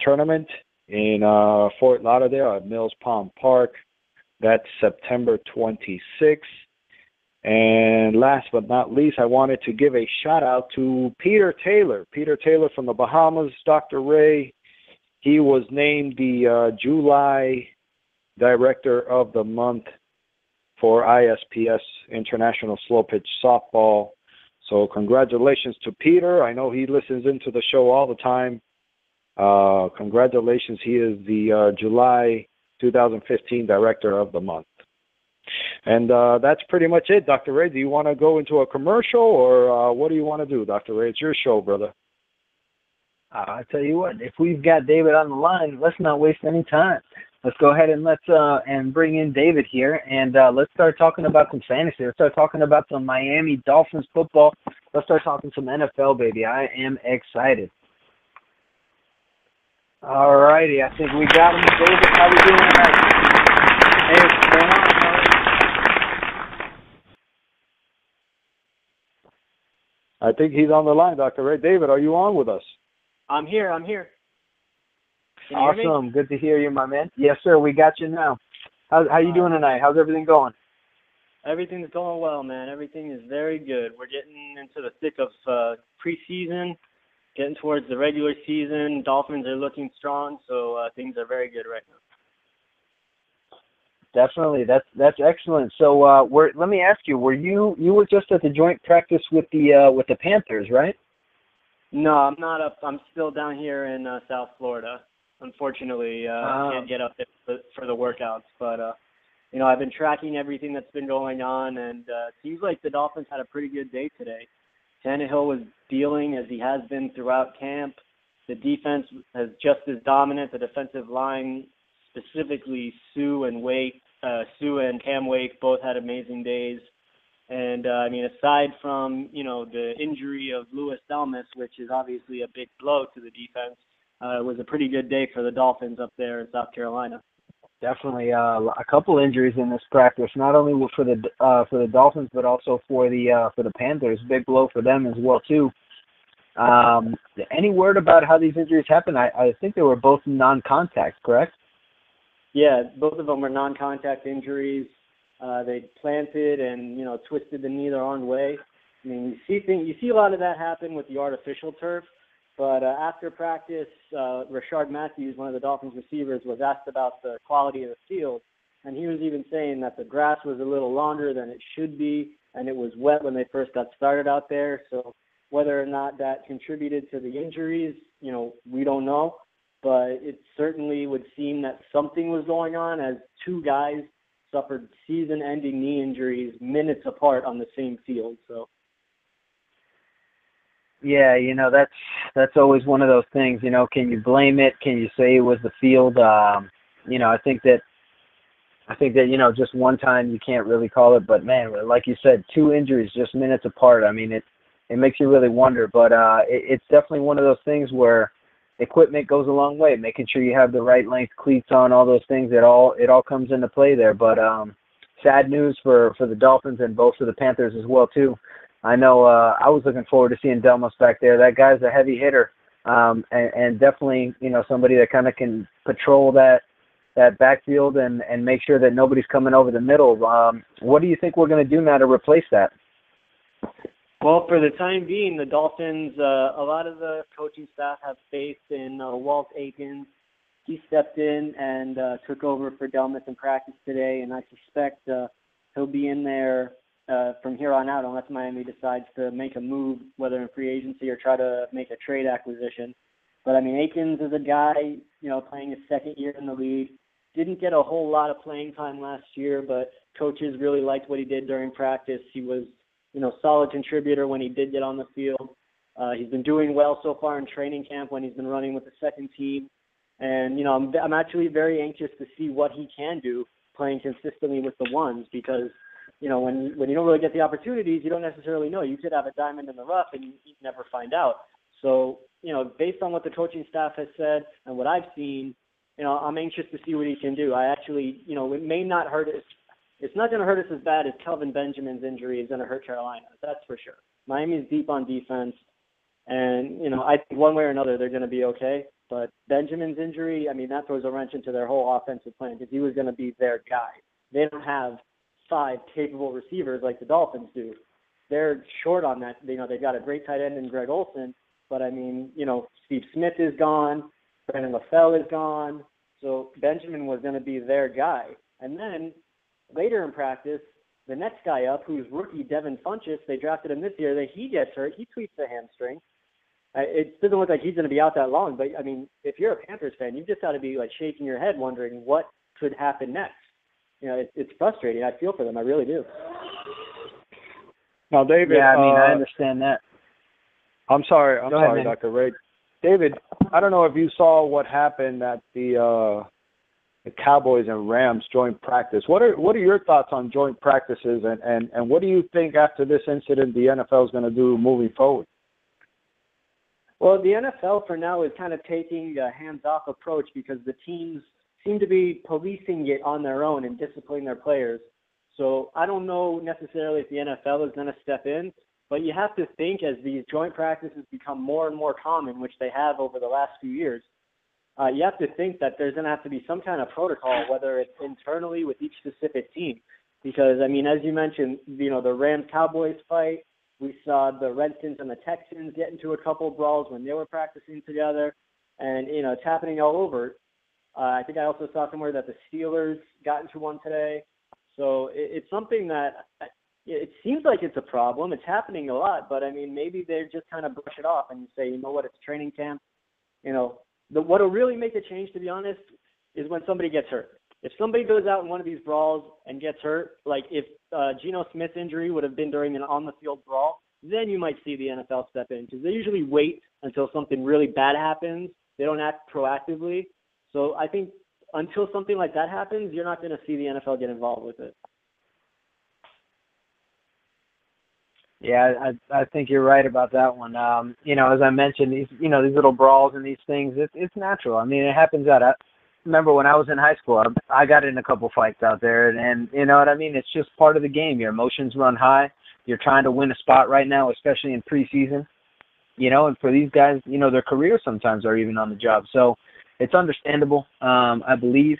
tournament in uh, Fort Lauderdale at Mills Palm Park. That's September twenty-sixth. And last but not least, I wanted to give a shout-out to Peter Taylor. Peter Taylor from the Bahamas, Doctor Ray. He was named the uh, July Director of the Month for I S P S, International Slow Pitch Softball. So congratulations to Peter. I know he listens into the show all the time. Uh, congratulations. He is the uh, July two thousand fifteen Director of the Month. And uh, that's pretty much it, Doctor Ray. Do you want to go into a commercial, or uh, what do you want to do, Doctor Ray? It's your show, brother. I tell you what, if we've got David on the line, let's not waste any time. Let's go ahead and let's uh, and bring in David here, and uh, let's start talking about some fantasy. Let's start talking about some Miami Dolphins football. Let's start talking some N F L, baby. I am excited. All righty, I think we got him. David, how we doing tonight? Hey, what's going on? I think he's on the line, Doctor Ray. David, are you on with us? I'm here. I'm here. Awesome. Good to hear you, my man. Yes, sir. We got you now. How how you uh, doing tonight? How's everything going? Everything's going well, man. Everything is very good. We're getting into the thick of uh, preseason, getting towards the regular season. Dolphins are looking strong, so uh, things are very good right now. Definitely, that's that's excellent. So, uh, we're, let me ask you: Were you you were just at the joint practice with the uh, with the Panthers, right? No, I'm not up. I'm still down here in uh, South Florida. Unfortunately, uh, um, I can't get up there for, for the workouts. But uh, you know, I've been tracking everything that's been going on, and uh, it seems like the Dolphins had a pretty good day today. Tannehill was dealing as he has been throughout camp. The defense is just as dominant. The defensive line, specifically Sue and Wake. Uh, Sue and Cam Wake both had amazing days. And, uh, I mean, aside from, you know, the injury of Luis Dalmes, which is obviously a big blow to the defense, uh, it was a pretty good day for the Dolphins up there in South Carolina. Definitely uh, a couple injuries in this practice, not only for the uh, for the Dolphins, but also for the uh, for the Panthers. Big blow for them as well, too. Um, any word about how these injuries happened? I, I think they were both non-contact, correct? Yeah, both of them were non-contact injuries. Uh, they planted and, you know, twisted the knee their own way. I mean, you see things, you see a lot of that happen with the artificial turf. But uh, after practice, uh, Rashard Matthews, one of the Dolphins receivers, was asked about the quality of the field. And he was even saying that the grass was a little longer than it should be, and it was wet when they first got started out there. So whether or not that contributed to the injuries, you know, we don't know. But it certainly would seem that something was going on, as two guys suffered season-ending knee injuries minutes apart on the same field. So, yeah, you know, that's that's always one of those things. You know, can you blame it? Can you say it was the field? Um, you know, I think that I think that you know, just one time you can't really call it. But man, like you said, two injuries just minutes apart. I mean, it it makes you really wonder. But uh, it, it's definitely one of those things where equipment goes a long way, making sure you have the right length cleats on, all those things. It all it all comes into play there. But um, sad news for, for the Dolphins and both of the Panthers as well, too. I know uh, I was looking forward to seeing Delmas back there. That guy's a heavy hitter, um, and, and definitely, you know, somebody that kind of can patrol that that backfield and, and make sure that nobody's coming over the middle. Um, what do you think we're going to do now to replace that? Well, for the time being, the Dolphins, uh, a lot of the coaching staff have faith in uh, Walt Aikens. He stepped in and uh, took over for Delmas in practice today, and I suspect uh, he'll be in there uh, from here on out unless Miami decides to make a move, whether in free agency or try to make a trade acquisition. But, I mean, Aikens is a guy, you know, playing his second year in the league. Didn't get a whole lot of playing time last year, but coaches really liked what he did during practice. He was you know, solid contributor when he did get on the field. Uh, he's been doing well so far in training camp when he's been running with the second team. And, you know, I'm, I'm actually very anxious to see what he can do playing consistently with the ones because, you know, when, when you don't really get the opportunities, you don't necessarily know. You could have a diamond in the rough and you, you never find out. So, you know, based on what the coaching staff has said and what I've seen, you know, I'm anxious to see what he can do. I actually, you know, it may not hurt us. It's not going to hurt us as bad as Kelvin Benjamin's injury is going to hurt Carolina. That's for sure. Miami's deep on defense, and, you know, I think one way or another they're going to be okay. But Benjamin's injury, I mean, that throws a wrench into their whole offensive plan because he was going to be their guy. They don't have five capable receivers like the Dolphins do. They're short on that. You know, they've got a great tight end in Greg Olsen, but, I mean, you know, Steve Smith is gone. Brandon LaFell is gone. So Benjamin was going to be their guy. And then – later in practice, the next guy up, who's rookie Devin Funchess, they drafted him this year, that he gets hurt. He tweets a hamstring. It doesn't look like he's going to be out that long, but, I mean, if you're a Panthers fan, you've just got to be, like, shaking your head wondering what could happen next. You know, it, it's frustrating. I feel for them. I really do. Now, David. Yeah, I mean, uh, I understand that. I'm sorry. I'm Go sorry, ahead, Doctor Ray. David, I don't know if you saw what happened at the uh, the Cowboys and Rams joint practice. What are what are your thoughts on joint practices, and, and, and what do you think after this incident the N F L is going to do moving forward? Well, the N F L for now is kind of taking a hands-off approach because the teams seem to be policing it on their own and disciplining their players. So I don't know necessarily if the N F L is going to step in, but you have to think as these joint practices become more and more common, which they have over the last few years, uh, you have to think that there's going to have to be some kind of protocol, whether it's internally with each specific team. Because, I mean, as you mentioned, you know, the Rams-Cowboys fight, we saw the Redskins and the Texans get into a couple of brawls when they were practicing together. And, you know, it's happening all over. Uh, I think I also saw somewhere that the Steelers got into one today. So it, it's something that it seems like it's a problem. It's happening a lot, but, I mean, maybe they just kind of brush it off and say, you know what, it's training camp. You know, the, what will really make a change, to be honest, is when somebody gets hurt. If somebody goes out in one of these brawls and gets hurt, like if uh, Geno Smith's injury would have been during an on-the-field brawl, then you might see the N F L step in because they usually wait until something really bad happens. They don't act proactively. So I think until something like that happens, you're not going to see the N F L get involved with it. Yeah, I, I think you're right about that one. Um, you know, as I mentioned, these you know these little brawls and these things, it's it's natural. I mean, it happens out. I remember when I was in high school, I, I got in a couple fights out there, and, and you know what I mean. It's just part of the game. Your emotions run high. You're trying to win a spot right now, especially in preseason. You know, and for these guys, you know, their careers sometimes are even on the job. So it's understandable, um, I believe,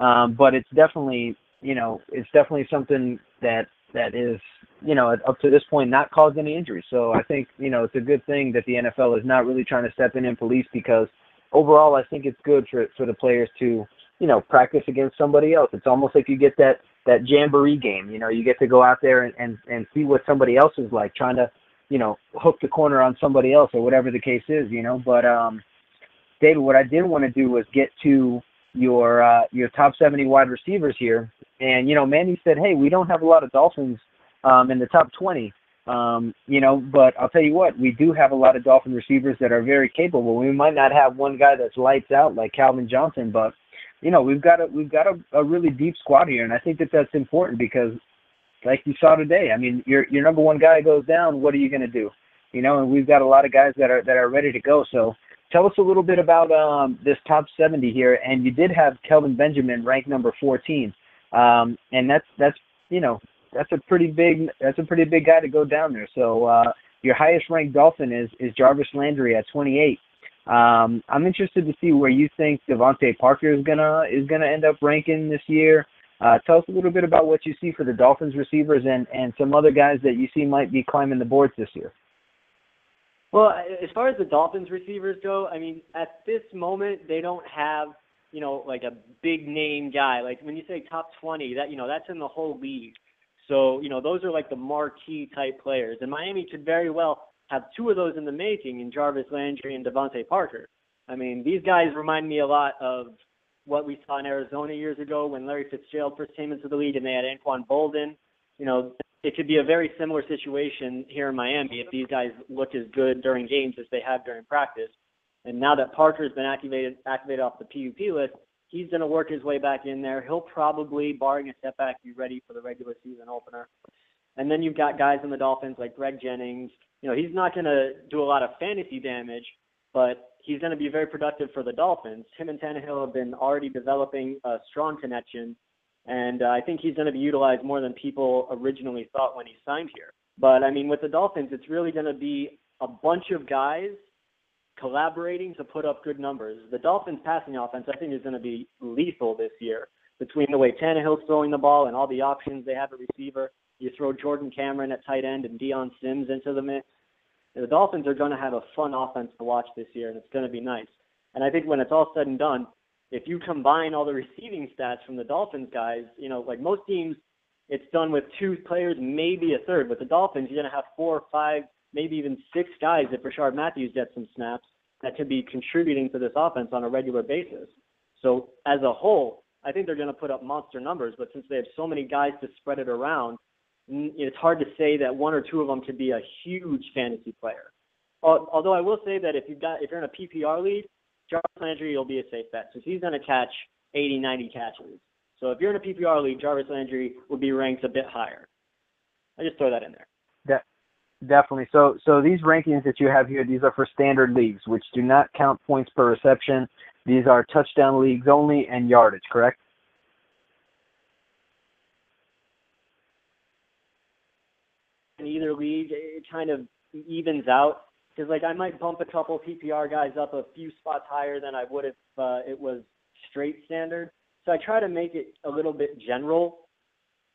um, but it's definitely you know it's definitely something that. that is, you know, up to this point, not caused any injury. So I think, you know, it's a good thing that the N F L is not really trying to step in and police because overall I think it's good for for the players to, you know, practice against somebody else. It's almost like you get that, that jamboree game, you know, you get to go out there and, and, and see what somebody else is like, trying to, you know, hook the corner on somebody else or whatever the case is, you know. But, um, David, what I did want to do was get to your uh, your top seventy wide receivers here. And, you know, Manny said, hey, we don't have a lot of Dolphins um, in the top twenty, um, you know, but I'll tell you what, we do have a lot of Dolphin receivers that are very capable. We might not have one guy that's lights out like Calvin Johnson, but, you know, we've got a, we've got a, a really deep squad here, and I think that that's important because, like you saw today, I mean, your your number one guy goes down, what are you going to do? You know, and we've got a lot of guys that are that are ready to go, so. Tell us a little bit about um, this top seventy here, and you did have Kelvin Benjamin ranked number fourteen, um, and that's that's you know that's a pretty big that's a pretty big guy to go down there. So uh, your highest ranked Dolphin is is Jarvis Landry at twenty-eight. Um, I'm interested to see where you think Devontae Parker is gonna is gonna end up ranking this year. Uh, tell us a little bit about what you see for the Dolphins receivers and and some other guys that you see might be climbing the boards this year. Well, as far as the Dolphins receivers go, I mean, at this moment, they don't have, you know, like a big name guy. Like when you say top twenty, that, you know, that's in the whole league. So, you know, those are like the marquee type players. And Miami could very well have two of those in the making in Jarvis Landry and Devontae Parker. I mean, these guys remind me a lot of what we saw in Arizona years ago when Larry Fitzgerald first came into the league and they had Anquan Bolden, you know. It could be a very similar situation here in Miami if these guys look as good during games as they have during practice. And now that Parker's been activated activated off the P U P list, he's going to work his way back in there. He'll probably, barring a setback, be ready for the regular season opener. And then you've got guys in the Dolphins like Greg Jennings. You know, he's not going to do a lot of fantasy damage, but he's going to be very productive for the Dolphins. Him and Tannehill have been already developing a strong connection. And uh, I think he's going to be utilized more than people originally thought when he signed here. But, I mean, with the Dolphins, it's really going to be a bunch of guys collaborating to put up good numbers. The Dolphins' passing offense, I think, is going to be lethal this year. Between the way Tannehill's throwing the ball and all the options they have at receiver, you throw Jordan Cameron at tight end and Deion Sims into the mix. The Dolphins are going to have a fun offense to watch this year, and it's going to be nice. And I think when it's all said and done, if you combine all the receiving stats from the Dolphins guys, you know, like most teams, it's done with two players, maybe a third. With the Dolphins, you're going to have four or five, maybe even six guys if Rashard Matthews gets some snaps that could be contributing to this offense on a regular basis. So as a whole, I think they're going to put up monster numbers, but since they have so many guys to spread it around, it's hard to say that one or two of them could be a huge fantasy player. Although I will say that if you've got if you're in a P P R league, Jarvis Landry will be a safe bet since he's going to catch eighty, ninety catches. So if you're in a P P R league, Jarvis Landry would be ranked a bit higher. I just throw that in there. That definitely. So so these rankings that you have here, these are for standard leagues, which do not count points per reception. These are touchdown leagues only and yardage, correct? In either league, it kind of evens out. Because, like, I might bump a couple P P R guys up a few spots higher than I would if uh, it was straight standard. So I try to make it a little bit general.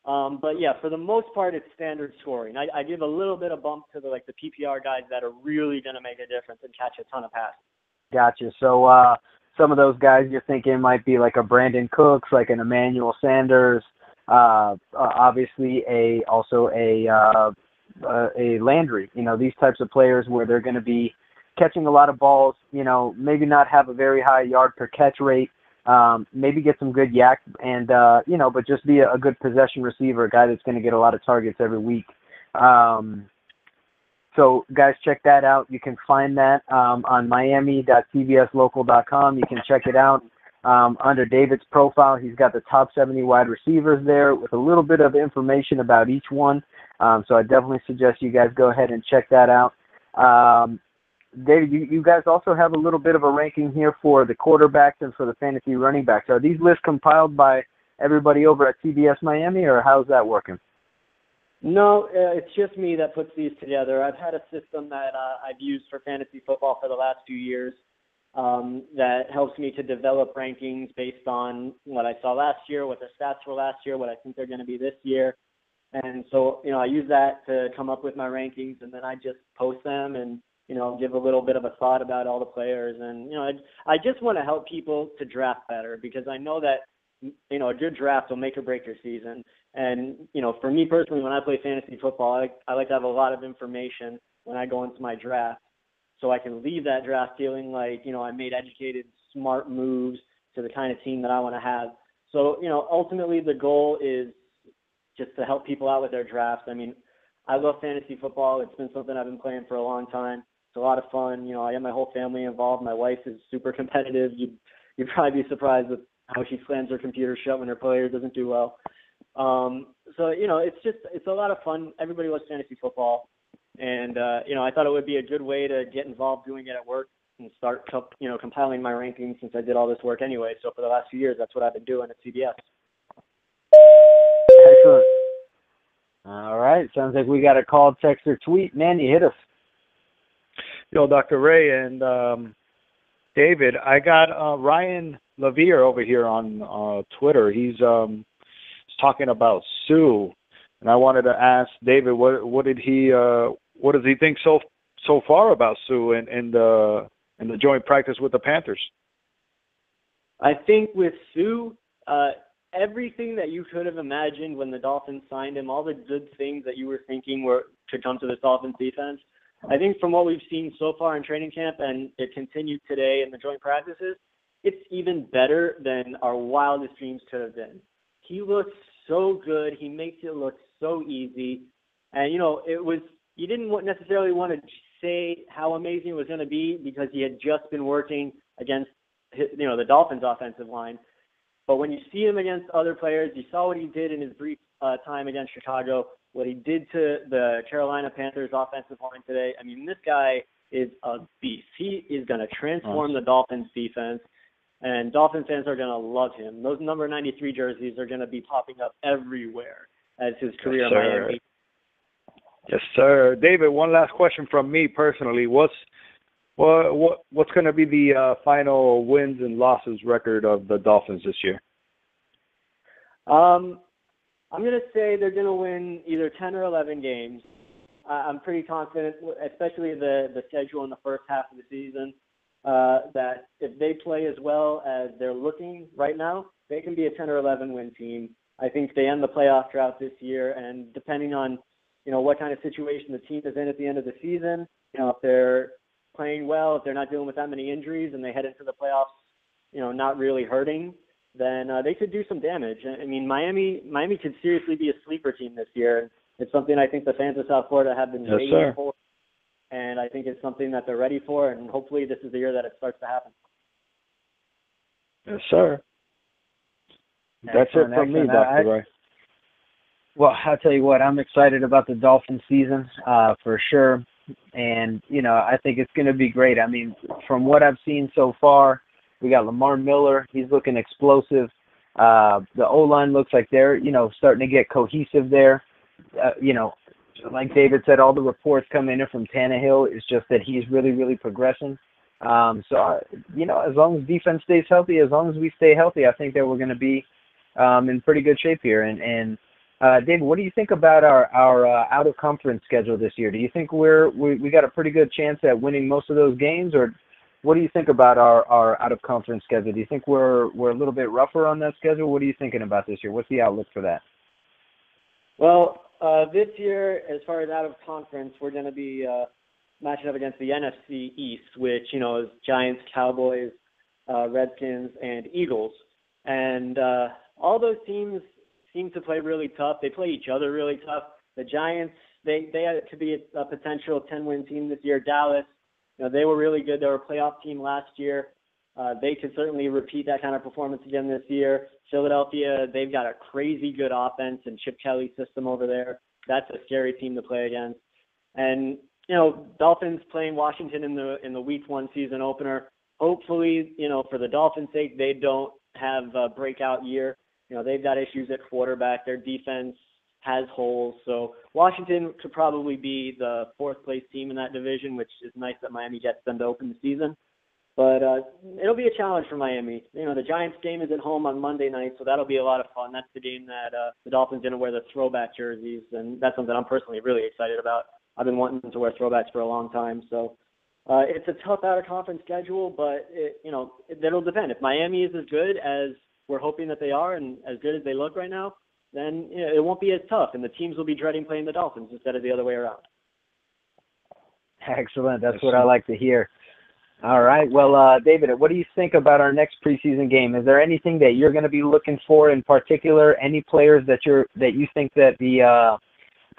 Um, but, yeah, for the most part, it's standard scoring. I, I give a little bit of bump to, the, like, the P P R guys that are really going to make a difference and catch a ton of passes. Gotcha. So uh, some of those guys you're thinking might be like a Brandon Cooks, like an Emmanuel Sanders, uh, obviously a also a uh, – Uh, a Landry, you know, these types of players where they're going to be catching a lot of balls, you know, maybe not have a very high yard per catch rate, um, maybe get some good yak and, uh, you know, but just be a, a good possession receiver, a guy that's going to get a lot of targets every week. Um, so, guys, check that out. You can find that um, on miami dot c b s local dot com. You can check it out. Um, under David's profile, he's got the top seventy wide receivers there with a little bit of information about each one. Um, so I definitely suggest you guys go ahead and check that out. Um, David, you, you guys also have a little bit of a ranking here for the quarterbacks and for the fantasy running backs. Are these lists compiled by everybody over at C B S Miami, or how's that working? No, uh, it's just me that puts these together. I've had a system that uh, I've used for fantasy football for the last few years. Um, that helps me to develop rankings based on what I saw last year, what the stats were last year, what I think they're going to be this year. And so, you know, I use that to come up with my rankings, and then I just post them and, you know, give a little bit of a thought about all the players. And, you know, I, I just want to help people to draft better because I know that, you know, a good draft will make or break your season. And, you know, for me personally, when I play fantasy football, I, I like to have a lot of information when I go into my draft. So I can leave that draft feeling like, you know, I made educated, smart moves to the kind of team that I want to have. So, you know, ultimately the goal is just to help people out with their drafts. I mean, I love fantasy football. It's been something I've been playing for a long time. It's a lot of fun. You know, I have my whole family involved. My wife is super competitive. You'd, you'd probably be surprised with how she slams her computer shut when her player doesn't do well. Um, so, you know, it's just it's a lot of fun. Everybody loves fantasy football. And, uh, you know, I thought it would be a good way to get involved doing it at work and start, you know, compiling my rankings since I did all this work anyway. So for the last few years, that's what I've been doing at C B S. Excellent. All right. Sounds like we got a call, text, or tweet. Man, you hit us. Yo, Doctor Ray and um, David, I got uh, Ryan Lavier over here on uh, Twitter. He's, um, he's talking about Sue. And I wanted to ask David, what what did he uh, what does he think so so far about Sue and and the and the joint practice with the Panthers? I think with Sue, uh, everything that you could have imagined when the Dolphins signed him, all the good things that you were thinking were could come to this Dolphins defense. I think from what we've seen so far in training camp, and it continued today in the joint practices, it's even better than our wildest dreams could have been. He looks so good. He makes it look so easy. And, you know, it was you didn't necessarily want to say how amazing it was going to be because he had just been working against, you know, the Dolphins' offensive line. But when you see him against other players, you saw what he did in his brief uh, time against Chicago, what he did to the Carolina Panthers' offensive line today. I mean, this guy is a beast. He is going to transform the Dolphins' defense. And Dolphin fans are going to love him. Those number ninety-three jerseys are going to be popping up everywhere as his career in Miami. Yes, sir. David, one last question from me personally. What's what, what what's going to be the uh, final wins and losses record of the Dolphins this year? Um, I'm going to say they're going to win either ten or eleven games. Uh, I'm pretty confident, especially the, the schedule in the first half of the season. Uh, that if they play as well as they're looking right now, they can be a ten or eleven win team. I think they end the playoff drought this year, and depending on, you know, what kind of situation the team is in at the end of the season, you know, if they're playing well, if they're not dealing with that many injuries and they head into the playoffs, you know, not really hurting, then uh, they could do some damage. I mean, Miami Miami could seriously be a sleeper team this year. It's something I think the fans of South Florida have been waiting for. And I think it's something that they're ready for, and hopefully this is the year that it starts to happen. Yes, sir. That's it from me, Doctor Roy. Well, I'll tell you what, I'm excited about the Dolphin season uh, for sure. And, you know, I think it's going to be great. I mean, from what I've seen so far, we got Lamar Miller. He's looking explosive. Uh, the O-line looks like they're, you know, starting to get cohesive there. Uh, you know, like David said, all the reports coming in from Tannehill is just that he's really, really progressing. Um, so, I, you know, as long as defense stays healthy, as long as we stay healthy, I think that we're going to be um, in pretty good shape here. And, and uh, David, what do you think about our, our uh, out-of-conference schedule this year? Do you think we're we, we got a pretty good chance at winning most of those games? Or what do you think about our, our out-of-conference schedule? Do you think we're we're a little bit rougher on that schedule? What are you thinking about this year? What's the outlook for that? Well, Uh, this year, as far as out of conference, we're going to be uh, matching up against the N F C East, which, you know, is Giants, Cowboys, uh, Redskins, and Eagles. And uh, all those teams seem to play really tough. They play each other really tough. The Giants, they, they had to be a, a potential ten-win team this year. Dallas, you know, they were really good. They were a playoff team last year. Uh, they could certainly repeat that kind of performance again this year. Philadelphia, they've got a crazy good offense and Chip Kelly's system over there. That's a scary team to play against. And, you know, Dolphins playing Washington in the in the week one season opener. Hopefully, you know, for the Dolphins' sake, they don't have a breakout year. You know, they've got issues at quarterback. Their defense has holes. So Washington could probably be the fourth place team in that division, which is nice that Miami gets them to open the season. But uh, it'll be a challenge for Miami. You know, the Giants game is at home on Monday night, so that'll be a lot of fun. That's the game that uh, the Dolphins are going to wear their throwback jerseys, and that's something I'm personally really excited about. I've been wanting them to wear throwbacks for a long time. So uh, it's a tough out-of-conference schedule, but, it, you know, it, it'll depend. If Miami is as good as we're hoping that they are and as good as they look right now, then you know, it won't be as tough, and the teams will be dreading playing the Dolphins instead of the other way around. Excellent. That's what I like to hear. All right. Well, uh, David, what do you think about our next preseason game? Is there anything that you're going to be looking for in particular? Any players that you're that you think that the uh,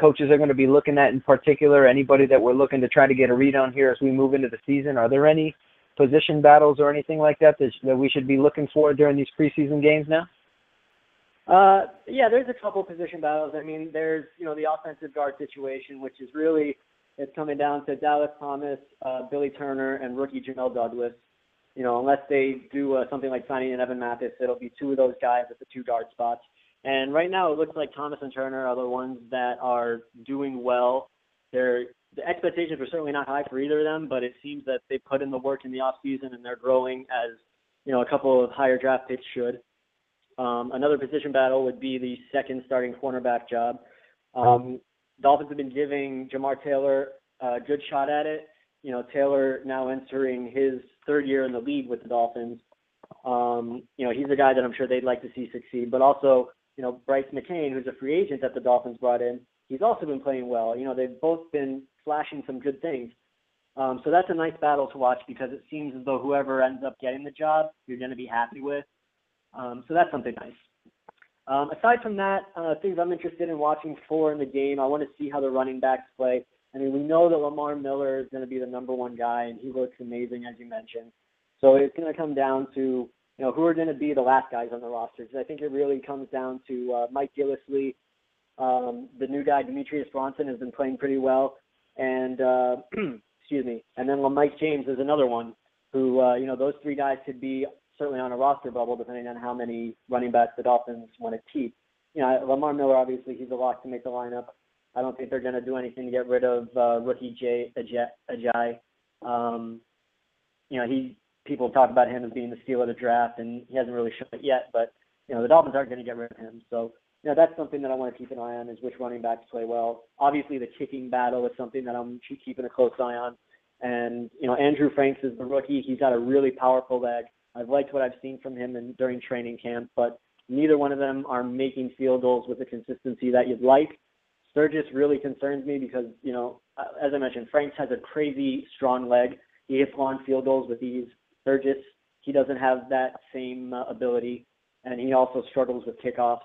coaches are going to be looking at in particular? Anybody that we're looking to try to get a read on here as we move into the season? Are there any position battles or anything like that that, that we should be looking for during these preseason games now? Uh, yeah, there's a couple position battles. I mean, there's you know the offensive guard situation, which is really it's coming down to Dallas Thomas, uh, Billy Turner, and rookie Jamel Douglas. You know, unless they do uh, something like signing an Evan Mathis, it'll be two of those guys at the two guard spots. And right now it looks like Thomas and Turner are the ones that are doing well. They're, the expectations were certainly not high for either of them, but it seems that they put in the work in the offseason and they're growing as, you know, a couple of higher draft picks should. Um, another position battle would be the second starting cornerback job. Um, Dolphins have been giving Jamar Taylor a good shot at it. You know, Taylor now entering his third year in the league with the Dolphins. Um, you know, he's a guy that I'm sure they'd like to see succeed. But also, you know, Bryce McCain, who's a free agent that the Dolphins brought in, he's also been playing well. You know, they've both been flashing some good things. Um, so that's a nice battle to watch because it seems as though whoever ends up getting the job, you're going to be happy with. Um, so that's something nice. Um, aside from that, uh, things I'm interested in watching for in the game, I want to see how the running backs play. I mean, we know that Lamar Miller is going to be the number one guy, and he looks amazing, as you mentioned. So it's going to come down to, you know, who are going to be the last guys on the roster. Because I think it really comes down to uh, Mike Gillislee. Um, the new guy, Demetrius Bronson, has been playing pretty well. And, uh, excuse me, and then Mike James is another one who, uh, you know, those three guys could be certainly on a roster bubble, depending on how many running backs the Dolphins want to keep. You know, Lamar Miller, obviously, he's a lock to make the lineup. I don't think they're going to do anything to get rid of uh, rookie Jay Ajayi. Um, you know, he people talk about him as being the steal of the draft, and he hasn't really shown it yet, but, you know, the Dolphins aren't going to get rid of him. So, you know, that's something that I want to keep an eye on is which running backs play well. Obviously, the kicking battle is something that I'm keeping a close eye on. And, you know, Andrew Franks is the rookie. He's got a really powerful leg. I've liked what I've seen from him in, during training camp, but neither one of them are making field goals with the consistency that you'd like. Sturgis really concerns me because, you know, as I mentioned, Franks has a crazy strong leg. He hits long field goals with ease. Sturgis, he doesn't have that same uh, ability, and he also struggles with kickoffs.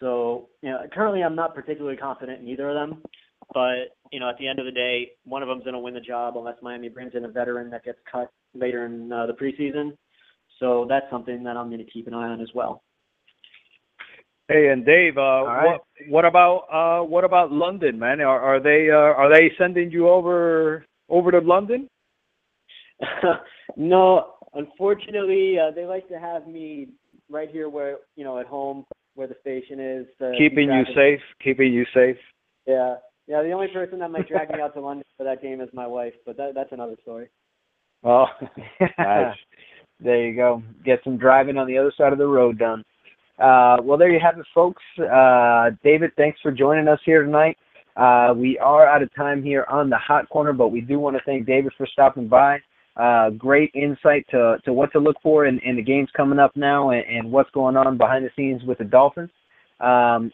So, you know, currently I'm not particularly confident in either of them. But, you know, at the end of the day, one of them's going to win the job unless Miami brings in a veteran that gets cut later in uh, the preseason. So that's something that I'm going to keep an eye on as well. Hey, and Dave, uh, right. what, what about uh, what about London, man? Are, are they uh, are they sending you over over to London? No, unfortunately, uh, they like to have me right here, where you know, at home, where the station is. Uh, keeping you safe, keeping you safe. Yeah, yeah. The only person that might drag me out to London for that game is my wife, but that, that's another story. Oh, nice. There you go. Get some driving on the other side of the road done. Uh, well, there you have it, folks. Uh, David, thanks for joining us here tonight. Uh, we are out of time here on the Hot Corner, but we do want to thank David for stopping by. Uh, great insight to, to what to look for in, in the games coming up now and, and what's going on behind the scenes with the Dolphins. Um,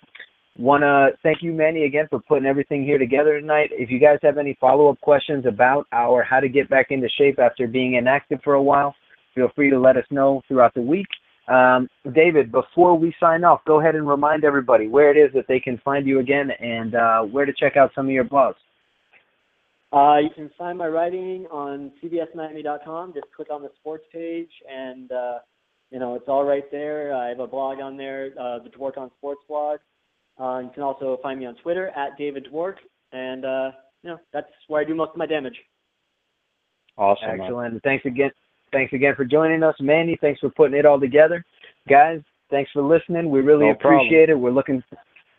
want to thank you, Manny, again for putting everything here together tonight. If you guys have any follow-up questions about our how to get back into shape after being inactive for a while, feel free to let us know throughout the week. Um, David, before we sign off, go ahead and remind everybody where it is that they can find you again and uh, where to check out some of your blogs. Uh, you can find my writing on C B S Miami dot com. Just click on the sports page, and, uh, you know, it's all right there. I have a blog on there, uh, the Dwork on Sports blog. Uh, you can also find me on Twitter, at David Dwork, and, uh, you know, that's where I do most of my damage. Awesome. Excellent. Man. Thanks again. Thanks again for joining us. Manny, thanks for putting it all together. Guys, thanks for listening. We really no appreciate problem. it. We're looking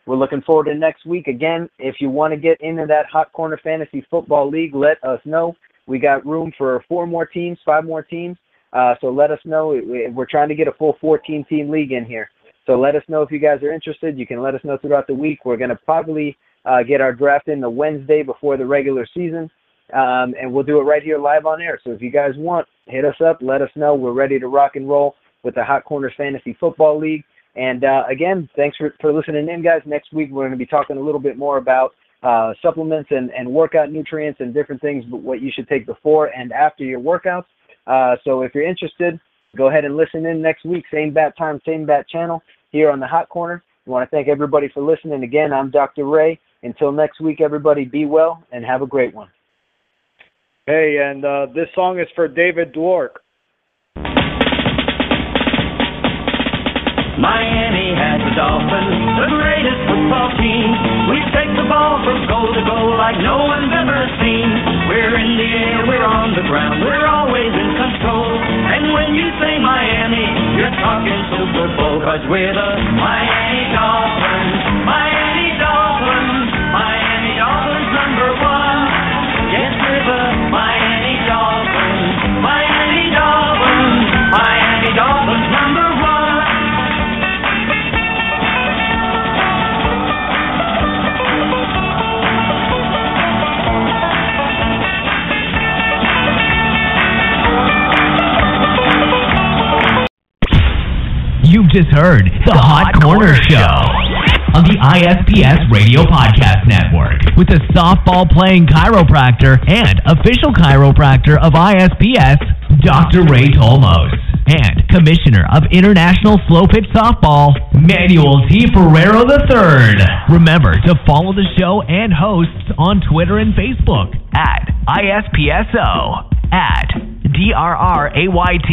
we're looking forward to next week. Again, if you want to get into that Hot Corner Fantasy Football League, let us know. We got room for four more teams, five more teams. Uh, so let us know. We're trying to get a full fourteen-team league in here. So let us know if you guys are interested. You can let us know throughout the week. We're going to probably uh, get our draft in the Wednesday before the regular season. Um, and we'll do it right here live on air. So if you guys want, hit us up. Let us know. We're ready to rock and roll with the Hot Corners Fantasy Football League. And, uh, again, thanks for, for listening in, guys. Next week we're going to be talking a little bit more about uh, supplements and, and workout nutrients and different things, but what you should take before and after your workouts. Uh, so if you're interested, go ahead and listen in next week. Same bat time, same bat channel here on the Hot Corner. We want to thank everybody for listening. Again, I'm Doctor Ray. Until next week, everybody, be well and have a great one. Hey, and uh, this song is for David Dwork. Miami has the Dolphins, the greatest football team. We take the ball from goal to goal like no one's ever seen. We're in the air, we're on the ground, we're always in control. And when you say Miami, you're talking Super Bowl, because we're the Miami Dolphins, Miami Dolphins, Miami Dolphins number one. You've just heard The, the Hot, Hot Corner, Corner Show on the I S P S Radio Podcast Network with a softball-playing chiropractor and official chiropractor of I S P S, Doctor Ray Tolmos, and Commissioner of International Slow Pitch Softball, Manuel T. Ferrero the third. Remember to follow the show and hosts on Twitter and Facebook at I S P S O, at D R R A Y T.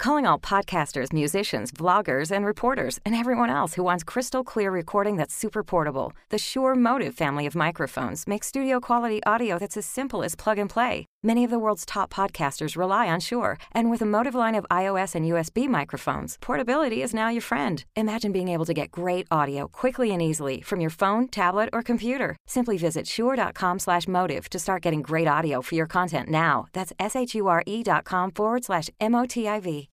Calling all podcasters, musicians, vloggers, and reporters, and everyone else who wants crystal clear recording that's super portable. The Shure Motive family of microphones makes studio quality audio that's as simple as plug and play. Many of the world's top podcasters rely on Shure, and with a Motive line of iOS and U S B microphones, portability is now your friend. Imagine being able to get great audio quickly and easily from your phone, tablet, or computer. Simply visit shure dot com slash motive to start getting great audio for your content now. That's S H U R E dot com forward slash M O T I V.